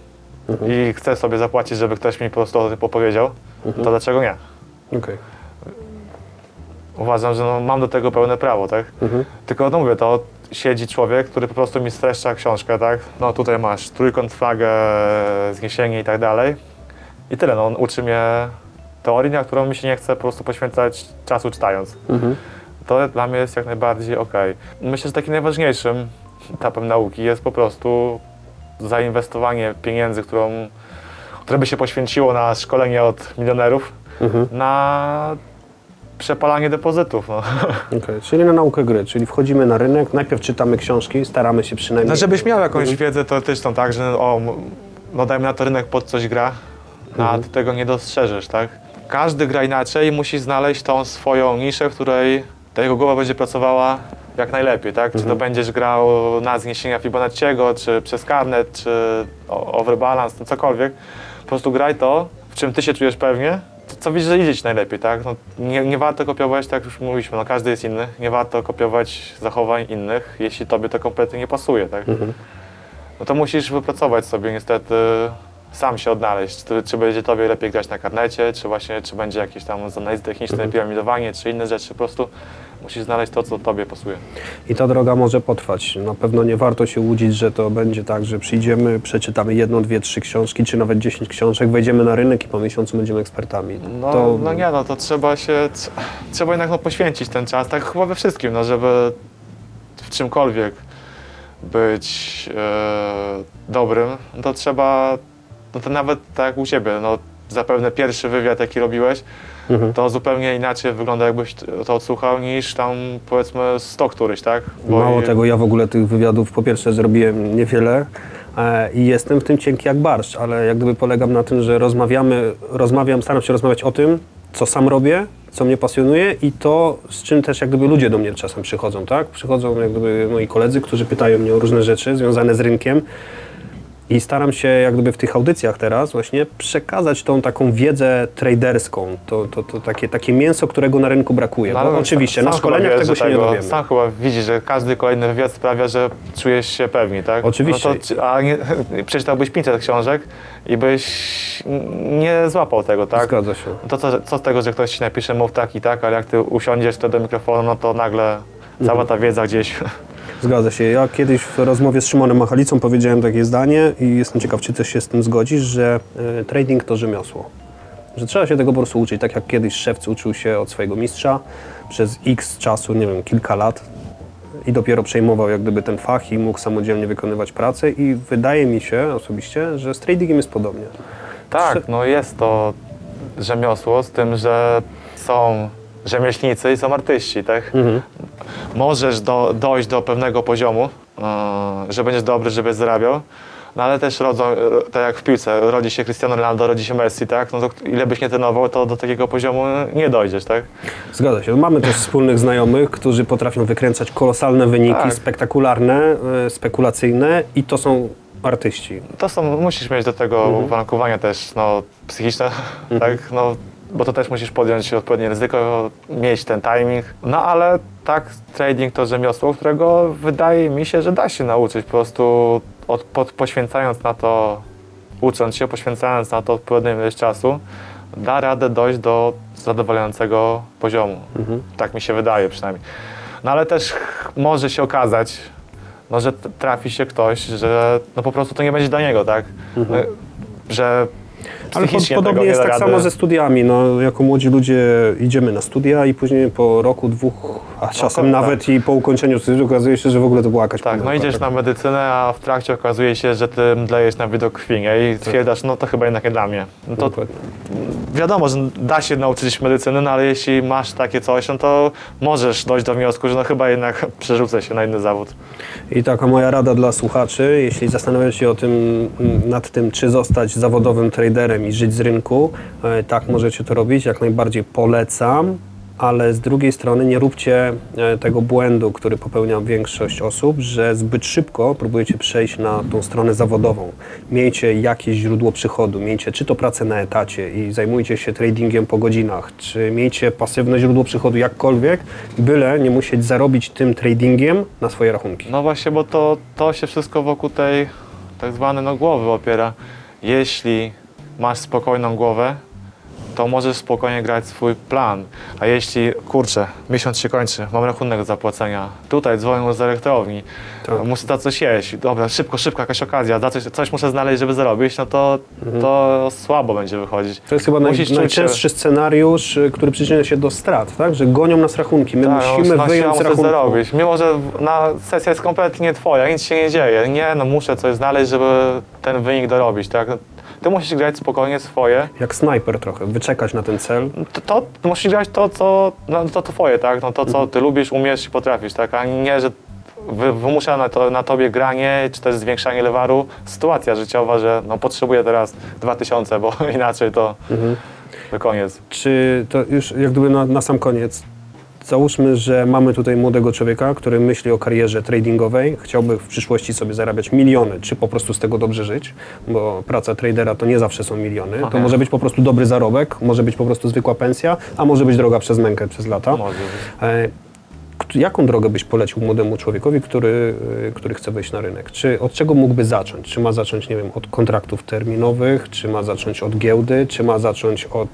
i chcę sobie zapłacić, żeby ktoś mi po prostu o tym opowiedział, to dlaczego nie? Okay. Uważam, że no, mam do tego pełne prawo, tak? Tylko no, mówię, to siedzi człowiek, który po prostu mi streszcza książkę, tak? No tutaj masz trójkąt, flagę, zniesienie i tak dalej. I tyle, no on uczy mnie teorii, na którą mi się nie chce po prostu poświęcać czasu czytając. To dla mnie jest jak najbardziej okej. Myślę, że takim najważniejszym etapem nauki jest po prostu zainwestowanie pieniędzy, które by się poświęciło na szkolenie od milionerów, na przepalanie depozytów. No. Okay, czyli na naukę gry, czyli wchodzimy na rynek, najpierw czytamy książki, staramy się przynajmniej... No żebyś miał jakąś wiedzę teoretyczną, tak, że no dajmy na to, rynek pod coś gra, a ty tego nie dostrzeżesz, tak? Każdy gra inaczej i musi znaleźć tą swoją niszę, w której ta jego głowa będzie pracowała jak najlepiej, tak? Czy to będziesz grał na zniesienia Fibonacciego, czy przez karnet, czy overbalance, no cokolwiek. Po prostu graj to, w czym ty się czujesz pewnie, co widzisz, że idzie ci najlepiej, tak? No, nie warto kopiować, tak jak już mówiliśmy, no każdy jest inny, nie warto kopiować zachowań innych, jeśli tobie to kompletnie nie pasuje, tak? No to musisz wypracować sobie niestety sam się odnaleźć, czy będzie tobie lepiej grać na karnecie, czy właśnie, czy będzie jakieś tam z analizy technicznej, piramidowanie, czy inne rzeczy, po prostu musisz znaleźć to, co tobie pasuje. I ta droga może potrwać. Na pewno nie warto się łudzić, że to będzie tak, że przyjdziemy, przeczytamy 1, 2, 3 książki, czy nawet 10 książek, wejdziemy na rynek i po miesiącu będziemy ekspertami. No, to... no nie, no to trzeba jednak no, poświęcić ten czas, tak chyba we wszystkim, no żeby w czymkolwiek być dobrym, to trzeba. No to nawet tak jak u Ciebie, no zapewne pierwszy wywiad jaki robiłeś, to zupełnie inaczej wygląda jakbyś to odsłuchał niż tam powiedzmy 100 któryś, tak? Bo Mało tego, ja w ogóle tych wywiadów po pierwsze zrobiłem niewiele i jestem w tym cienki jak barszcz, ale jak gdyby polegam na tym, że staram się rozmawiać o tym, co sam robię, co mnie pasjonuje i to, z czym też jak gdyby ludzie do mnie czasem przychodzą, tak? Przychodzą jak gdyby moi koledzy, którzy pytają mnie o różne rzeczy związane z rynkiem. I staram się jak gdyby w tych audycjach teraz właśnie przekazać tą taką wiedzę traderską, to takie mięso, którego na rynku brakuje. No, bo oczywiście na szkoleniach tego się nie dowiemy. Sam chyba widzisz, że każdy kolejny wywiad sprawia, że czujesz się pewni, tak? Oczywiście. No to, przeczytałbyś 500 książek i byś nie złapał tego, tak? Zgadza się. To co z tego, że ktoś ci napisze mów tak i tak, ale jak ty usiądziesz do mikrofonu, no to nagle cała ta wiedza gdzieś... Zgadza się. Ja kiedyś w rozmowie z Szymonem Machalicą powiedziałem takie zdanie i jestem ciekaw, czy też się z tym zgodzisz, że trading to rzemiosło. Że trzeba się tego po prostu uczyć, tak jak kiedyś szewc uczył się od swojego mistrza przez x czasu, nie wiem, kilka lat i dopiero przejmował jak gdyby ten fach i mógł samodzielnie wykonywać pracę i wydaje mi się osobiście, że z tradingiem jest podobnie. Tak, no jest to rzemiosło z tym, że są rzemieślnicy i są artyści, tak? Możesz dojść do pewnego poziomu, że będziesz dobry, żebyś zarabiał, No ale też rodzą, tak jak w piłce, rodzi się Cristiano Ronaldo, rodzi się Messi, tak? No to ile byś nie trenował, to do takiego poziomu nie dojdziesz, tak? Zgadza się. Mamy też wspólnych znajomych, którzy potrafią wykręcać kolosalne wyniki, tak, spektakularne, spekulacyjne, i to są artyści. To są, musisz mieć do tego uwarunkowania też, no, psychiczne, tak? No, bo to też musisz podjąć odpowiednie ryzyko, mieć ten timing. No ale tak, trading to rzemiosło, którego wydaje mi się, że da się nauczyć po prostu, poświęcając na to, ucząc się, poświęcając na to odpowiednią ilość czasu, da radę dojść do zadowalającego poziomu. Tak mi się wydaje przynajmniej. No ale też może się okazać, no, że trafi się ktoś, że no, po prostu to nie będzie dla niego, tak? Że ale podobnie jest tak samo ze studiami. No, jako młodzi ludzie idziemy na studia i później po roku, dwóch, a czasem nawet i po ukończeniu studiów okazuje się, że w ogóle to była jakaś pomyłka. No idziesz na medycynę, a w trakcie okazuje się, że ty mdlejesz na widok krwi, nie? I stwierdzasz, no to chyba jednak nie dla mnie. No to wiadomo, że da się nauczyć medycyny, no, ale jeśli masz takie coś, no, to możesz dojść do wniosku, że no chyba jednak przerzucę się na inny zawód. I taka moja rada dla słuchaczy, jeśli zastanawiasz się nad tym, czy zostać zawodowym traderem i żyć z rynku, tak, możecie to robić, jak najbardziej polecam, ale z drugiej strony nie róbcie tego błędu, który popełnia większość osób, że zbyt szybko próbujecie przejść na tą stronę zawodową. Miejcie jakieś źródło przychodu, miejcie czy to pracę na etacie i zajmujcie się tradingiem po godzinach, czy miejcie pasywne źródło przychodu, jakkolwiek, byle nie musieć zarobić tym tradingiem na swoje rachunki. No właśnie, bo to się wszystko wokół tej tak zwanej głowy opiera. Jeśli masz spokojną głowę, to możesz spokojnie grać swój plan. A jeśli, kurczę, miesiąc się kończy, mam rachunek do zapłacenia, tutaj dzwonię z elektrowni, muszę za coś jeść, dobra, szybko, jakaś okazja, za coś muszę znaleźć, żeby zarobić, no to słabo będzie wychodzić. To jest chyba najczęstszy scenariusz, który przyczynia się do strat, tak? Że gonią nas rachunki, my musimy wyjąć z rachunku. Zarobić. Mimo że sesja jest kompletnie twoja, nic się nie dzieje, muszę coś znaleźć, żeby ten wynik dorobić, tak? Ty musisz grać spokojnie swoje. Jak snajper trochę, wyczekać na ten cel. To musisz grać to twoje, tak? No to, co ty lubisz, umiesz i potrafisz, tak? A nie, że wymusza na tobie granie, czy też zwiększanie lewaru. Sytuacja życiowa, że no, potrzebuję teraz 2000, bo inaczej to koniec. Czy to już jak gdyby na sam koniec, załóżmy, że mamy tutaj młodego człowieka, który myśli o karierze tradingowej, chciałby w przyszłości sobie zarabiać miliony, czy po prostu z tego dobrze żyć, bo praca tradera to nie zawsze są miliony, to może być po prostu dobry zarobek, może być po prostu zwykła pensja, a może być droga przez mękę, przez lata. Jaką drogę byś polecił młodemu człowiekowi, który chce wejść na rynek? Czy od czego mógłby zacząć? Czy ma zacząć, nie wiem, od kontraktów terminowych, czy ma zacząć od giełdy, czy ma zacząć od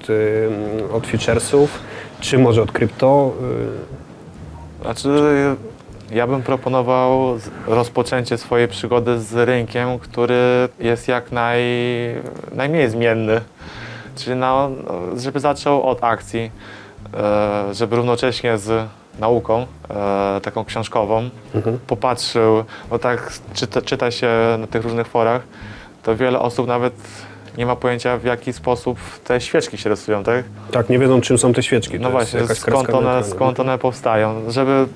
futuresów, czy może od krypto? Znaczy, ja bym proponował rozpoczęcie swojej przygody z rynkiem, który jest jak najmniej zmienny. Czyli żeby zaczął od akcji, żeby równocześnie z nauką, taką książkową, popatrzył, bo tak czyta się na tych różnych forach, to wiele osób nawet nie ma pojęcia, w jaki sposób te świeczki się rysują, tak? Tak, nie wiedzą, czym są te świeczki. No właśnie, skąd one powstają, żeby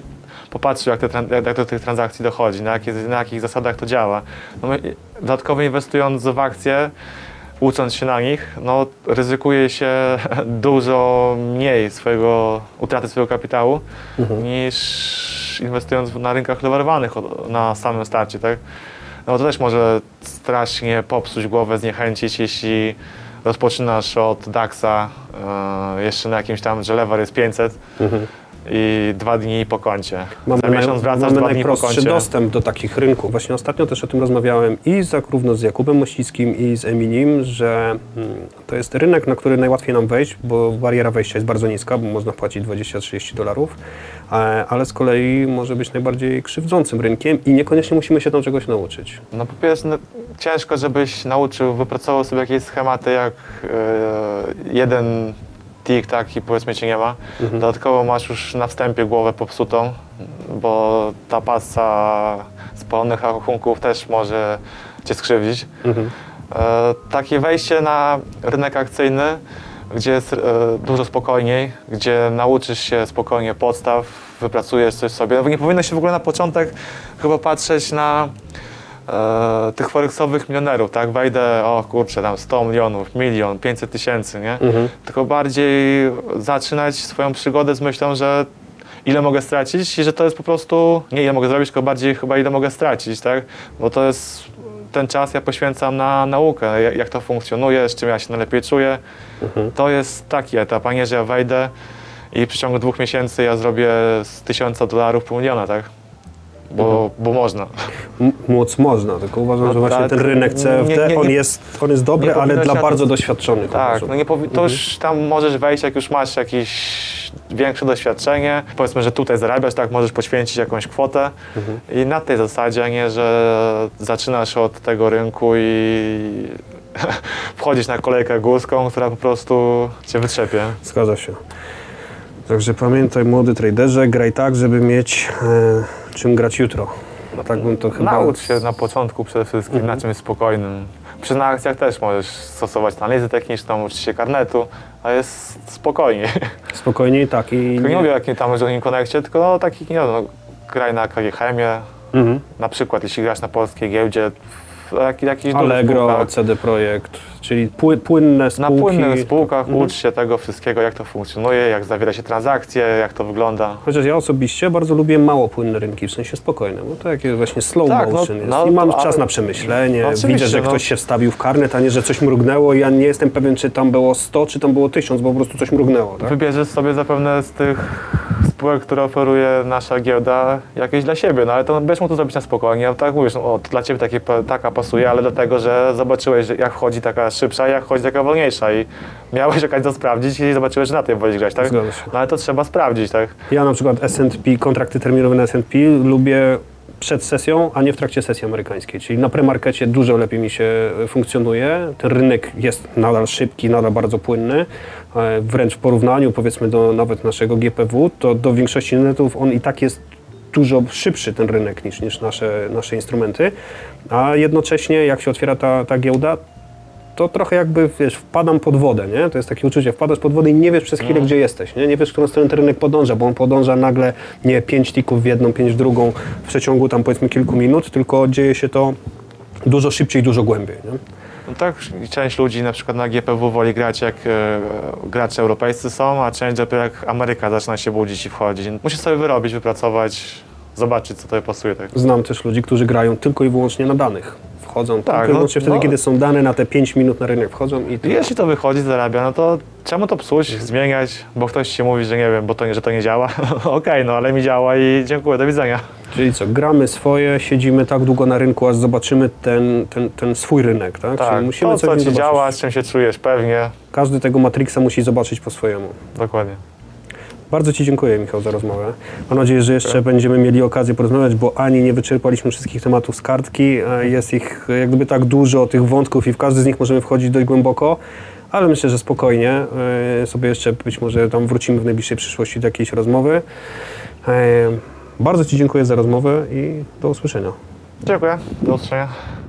popatrzył, jak do tych transakcji dochodzi, na jakich zasadach to działa. No, dodatkowo inwestując w akcje, ucząc się na nich, no, ryzykuje się dużo mniej utraty swojego kapitału niż inwestując na rynkach lewarowanych na samym starcie, tak? No to też może strasznie popsuć głowę, zniechęcić, jeśli rozpoczynasz od DAX-a jeszcze na jakimś tam, że lewar jest 500 i 2 dni po koncie. Mamy najprostszy dostęp do takich rynków. Właśnie ostatnio też o tym rozmawiałem i zarówno z Jakubem Mościńskim i z Emilim, że to jest rynek, na który najłatwiej nam wejść, bo bariera wejścia jest bardzo niska, bo można płacić $20–30, ale z kolei może być najbardziej krzywdzącym rynkiem i niekoniecznie musimy się tam czegoś nauczyć. No po pierwsze, ciężko, żebyś wypracował sobie jakieś schematy, jak jeden tik, tak, i powiedzmy cię nie ma. Dodatkowo masz już na wstępie głowę popsutą, bo ta pasa spalonych rachunków też może cię skrzywdzić. Takie wejście na rynek akcyjny, gdzie jest dużo spokojniej, gdzie nauczysz się spokojnie podstaw, wypracujesz coś sobie. Nie powinno się w ogóle na początek chyba patrzeć na tych forexowych milionerów, tak? Wejdę, o kurczę, tam 100 milionów, milion, 500 tysięcy, nie? Tylko bardziej zaczynać swoją przygodę z myślą, że ile mogę stracić i że to jest po prostu, nie ile mogę zrobić, tylko bardziej chyba ile mogę stracić, tak? Bo to jest, ten czas ja poświęcam na naukę, jak to funkcjonuje, z czym ja się najlepiej czuję. To jest taki etap, a nie, że ja wejdę i w przeciągu 2 miesięcy ja zrobię z $1000 $500,000, tak? Bo można. Móc można, tylko uważam, że właśnie ten rynek CFD, on jest dobry, ale dla bardzo doświadczonych. Tak, no nie to już tam możesz wejść, jak już masz jakieś większe doświadczenie. Powiedzmy, że tutaj zarabiasz, tak, możesz poświęcić jakąś kwotę i na tej zasadzie, a nie, że zaczynasz od tego rynku i wchodzisz na kolejkę górską, która po prostu cię wytrzepie. Zgadza się. Także pamiętaj, młody traderze, graj tak, żeby mieć czym grać jutro. Tak bym to chyba... Naucz się na początku przede wszystkim, na czymś spokojnym. Przy na akcjach też możesz stosować analizę techniczną, uczyć się karnetu, a jest spokojnie. Spokojnie i tak. Nie mówię o jakim tam NewConnectie, tylko no, taki, nie wiem, no, graj na KGHM-ie, na przykład jeśli grasz na polskiej giełdzie, jakiś Allegro, CD Projekt, czyli płynne spółki. Na płynnych spółkach ucz się tego wszystkiego, jak to funkcjonuje, jak zawiera się transakcje, jak to wygląda. Chociaż ja osobiście bardzo lubię mało płynne rynki, w sensie spokojne, bo to jakieś właśnie slow motion jest. I mam czas na przemyślenie, widzę, że ktoś się wstawił w karnet, a nie, że coś mrugnęło i ja nie jestem pewien, czy tam było 100, czy tam było 1000, bo po prostu coś mrugnęło. Tak? Wybierzesz sobie zapewne z tych spółek, które oferuje nasza giełda, jakieś dla siebie, no ale to będziesz mógł to zrobić na spokojnie, tak mówisz, no, o, to dla ciebie taka pasuje, ale dlatego, że zobaczyłeś, jak wchodzi taka szybsza, jak wchodzi taka wolniejsza i miałeś okazję to sprawdzić i zobaczyłeś, że na tym wolisz grać, tak? No ale to trzeba sprawdzić, tak? Ja na przykład S&P, kontrakty terminowe na S&P lubię przed sesją, a nie w trakcie sesji amerykańskiej, czyli na premarkecie dużo lepiej mi się funkcjonuje, ten rynek jest nadal szybki, nadal bardzo płynny, wręcz w porównaniu powiedzmy do nawet naszego GPW, to do większości internetów on i tak jest dużo szybszy ten rynek niż nasze instrumenty, a jednocześnie jak się otwiera ta giełda, to trochę jakby, wiesz, wpadam pod wodę, nie? To jest takie uczucie, wpadasz pod wodę i nie wiesz przez chwilę, gdzie jesteś, nie? Nie wiesz, w którą stronę ten rynek podąża, bo on podąża nagle nie 5 tików w jedną, 5 w drugą w przeciągu tam powiedzmy kilku minut, tylko dzieje się to dużo szybciej, dużo głębiej, nie? No tak, część ludzi na przykład na GPW woli grać jak gracze europejscy są, a część dopiero jak Ameryka zaczyna się budzić i wchodzić. Musisz sobie wyrobić, wypracować, zobaczyć, co tobie pasuje. Tak. Znam też ludzi, którzy grają tylko i wyłącznie na danych. Wchodzą, tak, tylko wyłącznie wtedy, kiedy są dane na te 5 minut na rynek wchodzą i... Jeśli to wychodzi, zarabia, no to czemu to psuć, zmieniać, bo ktoś ci mówi, że nie wiem, że to nie działa. Okej, no ale mi działa i dziękuję, do widzenia. Czyli co, gramy swoje, siedzimy tak długo na rynku, aż zobaczymy ten swój rynek, tak? Tak, czyli musimy coś ci działa, z czym się czujesz, pewnie. Każdy tego Matrixa musi zobaczyć po swojemu. Dokładnie. Bardzo ci dziękuję, Michał, za rozmowę. Mam nadzieję, że jeszcze będziemy mieli okazję porozmawiać, bo ani nie wyczerpaliśmy wszystkich tematów z kartki. Jest ich jak gdyby tak dużo, tych wątków i w każdy z nich możemy wchodzić dość głęboko, ale myślę, że spokojnie sobie jeszcze być może tam wrócimy w najbliższej przyszłości do jakiejś rozmowy. Bardzo ci dziękuję za rozmowę i do usłyszenia. Dziękuję, do usłyszenia.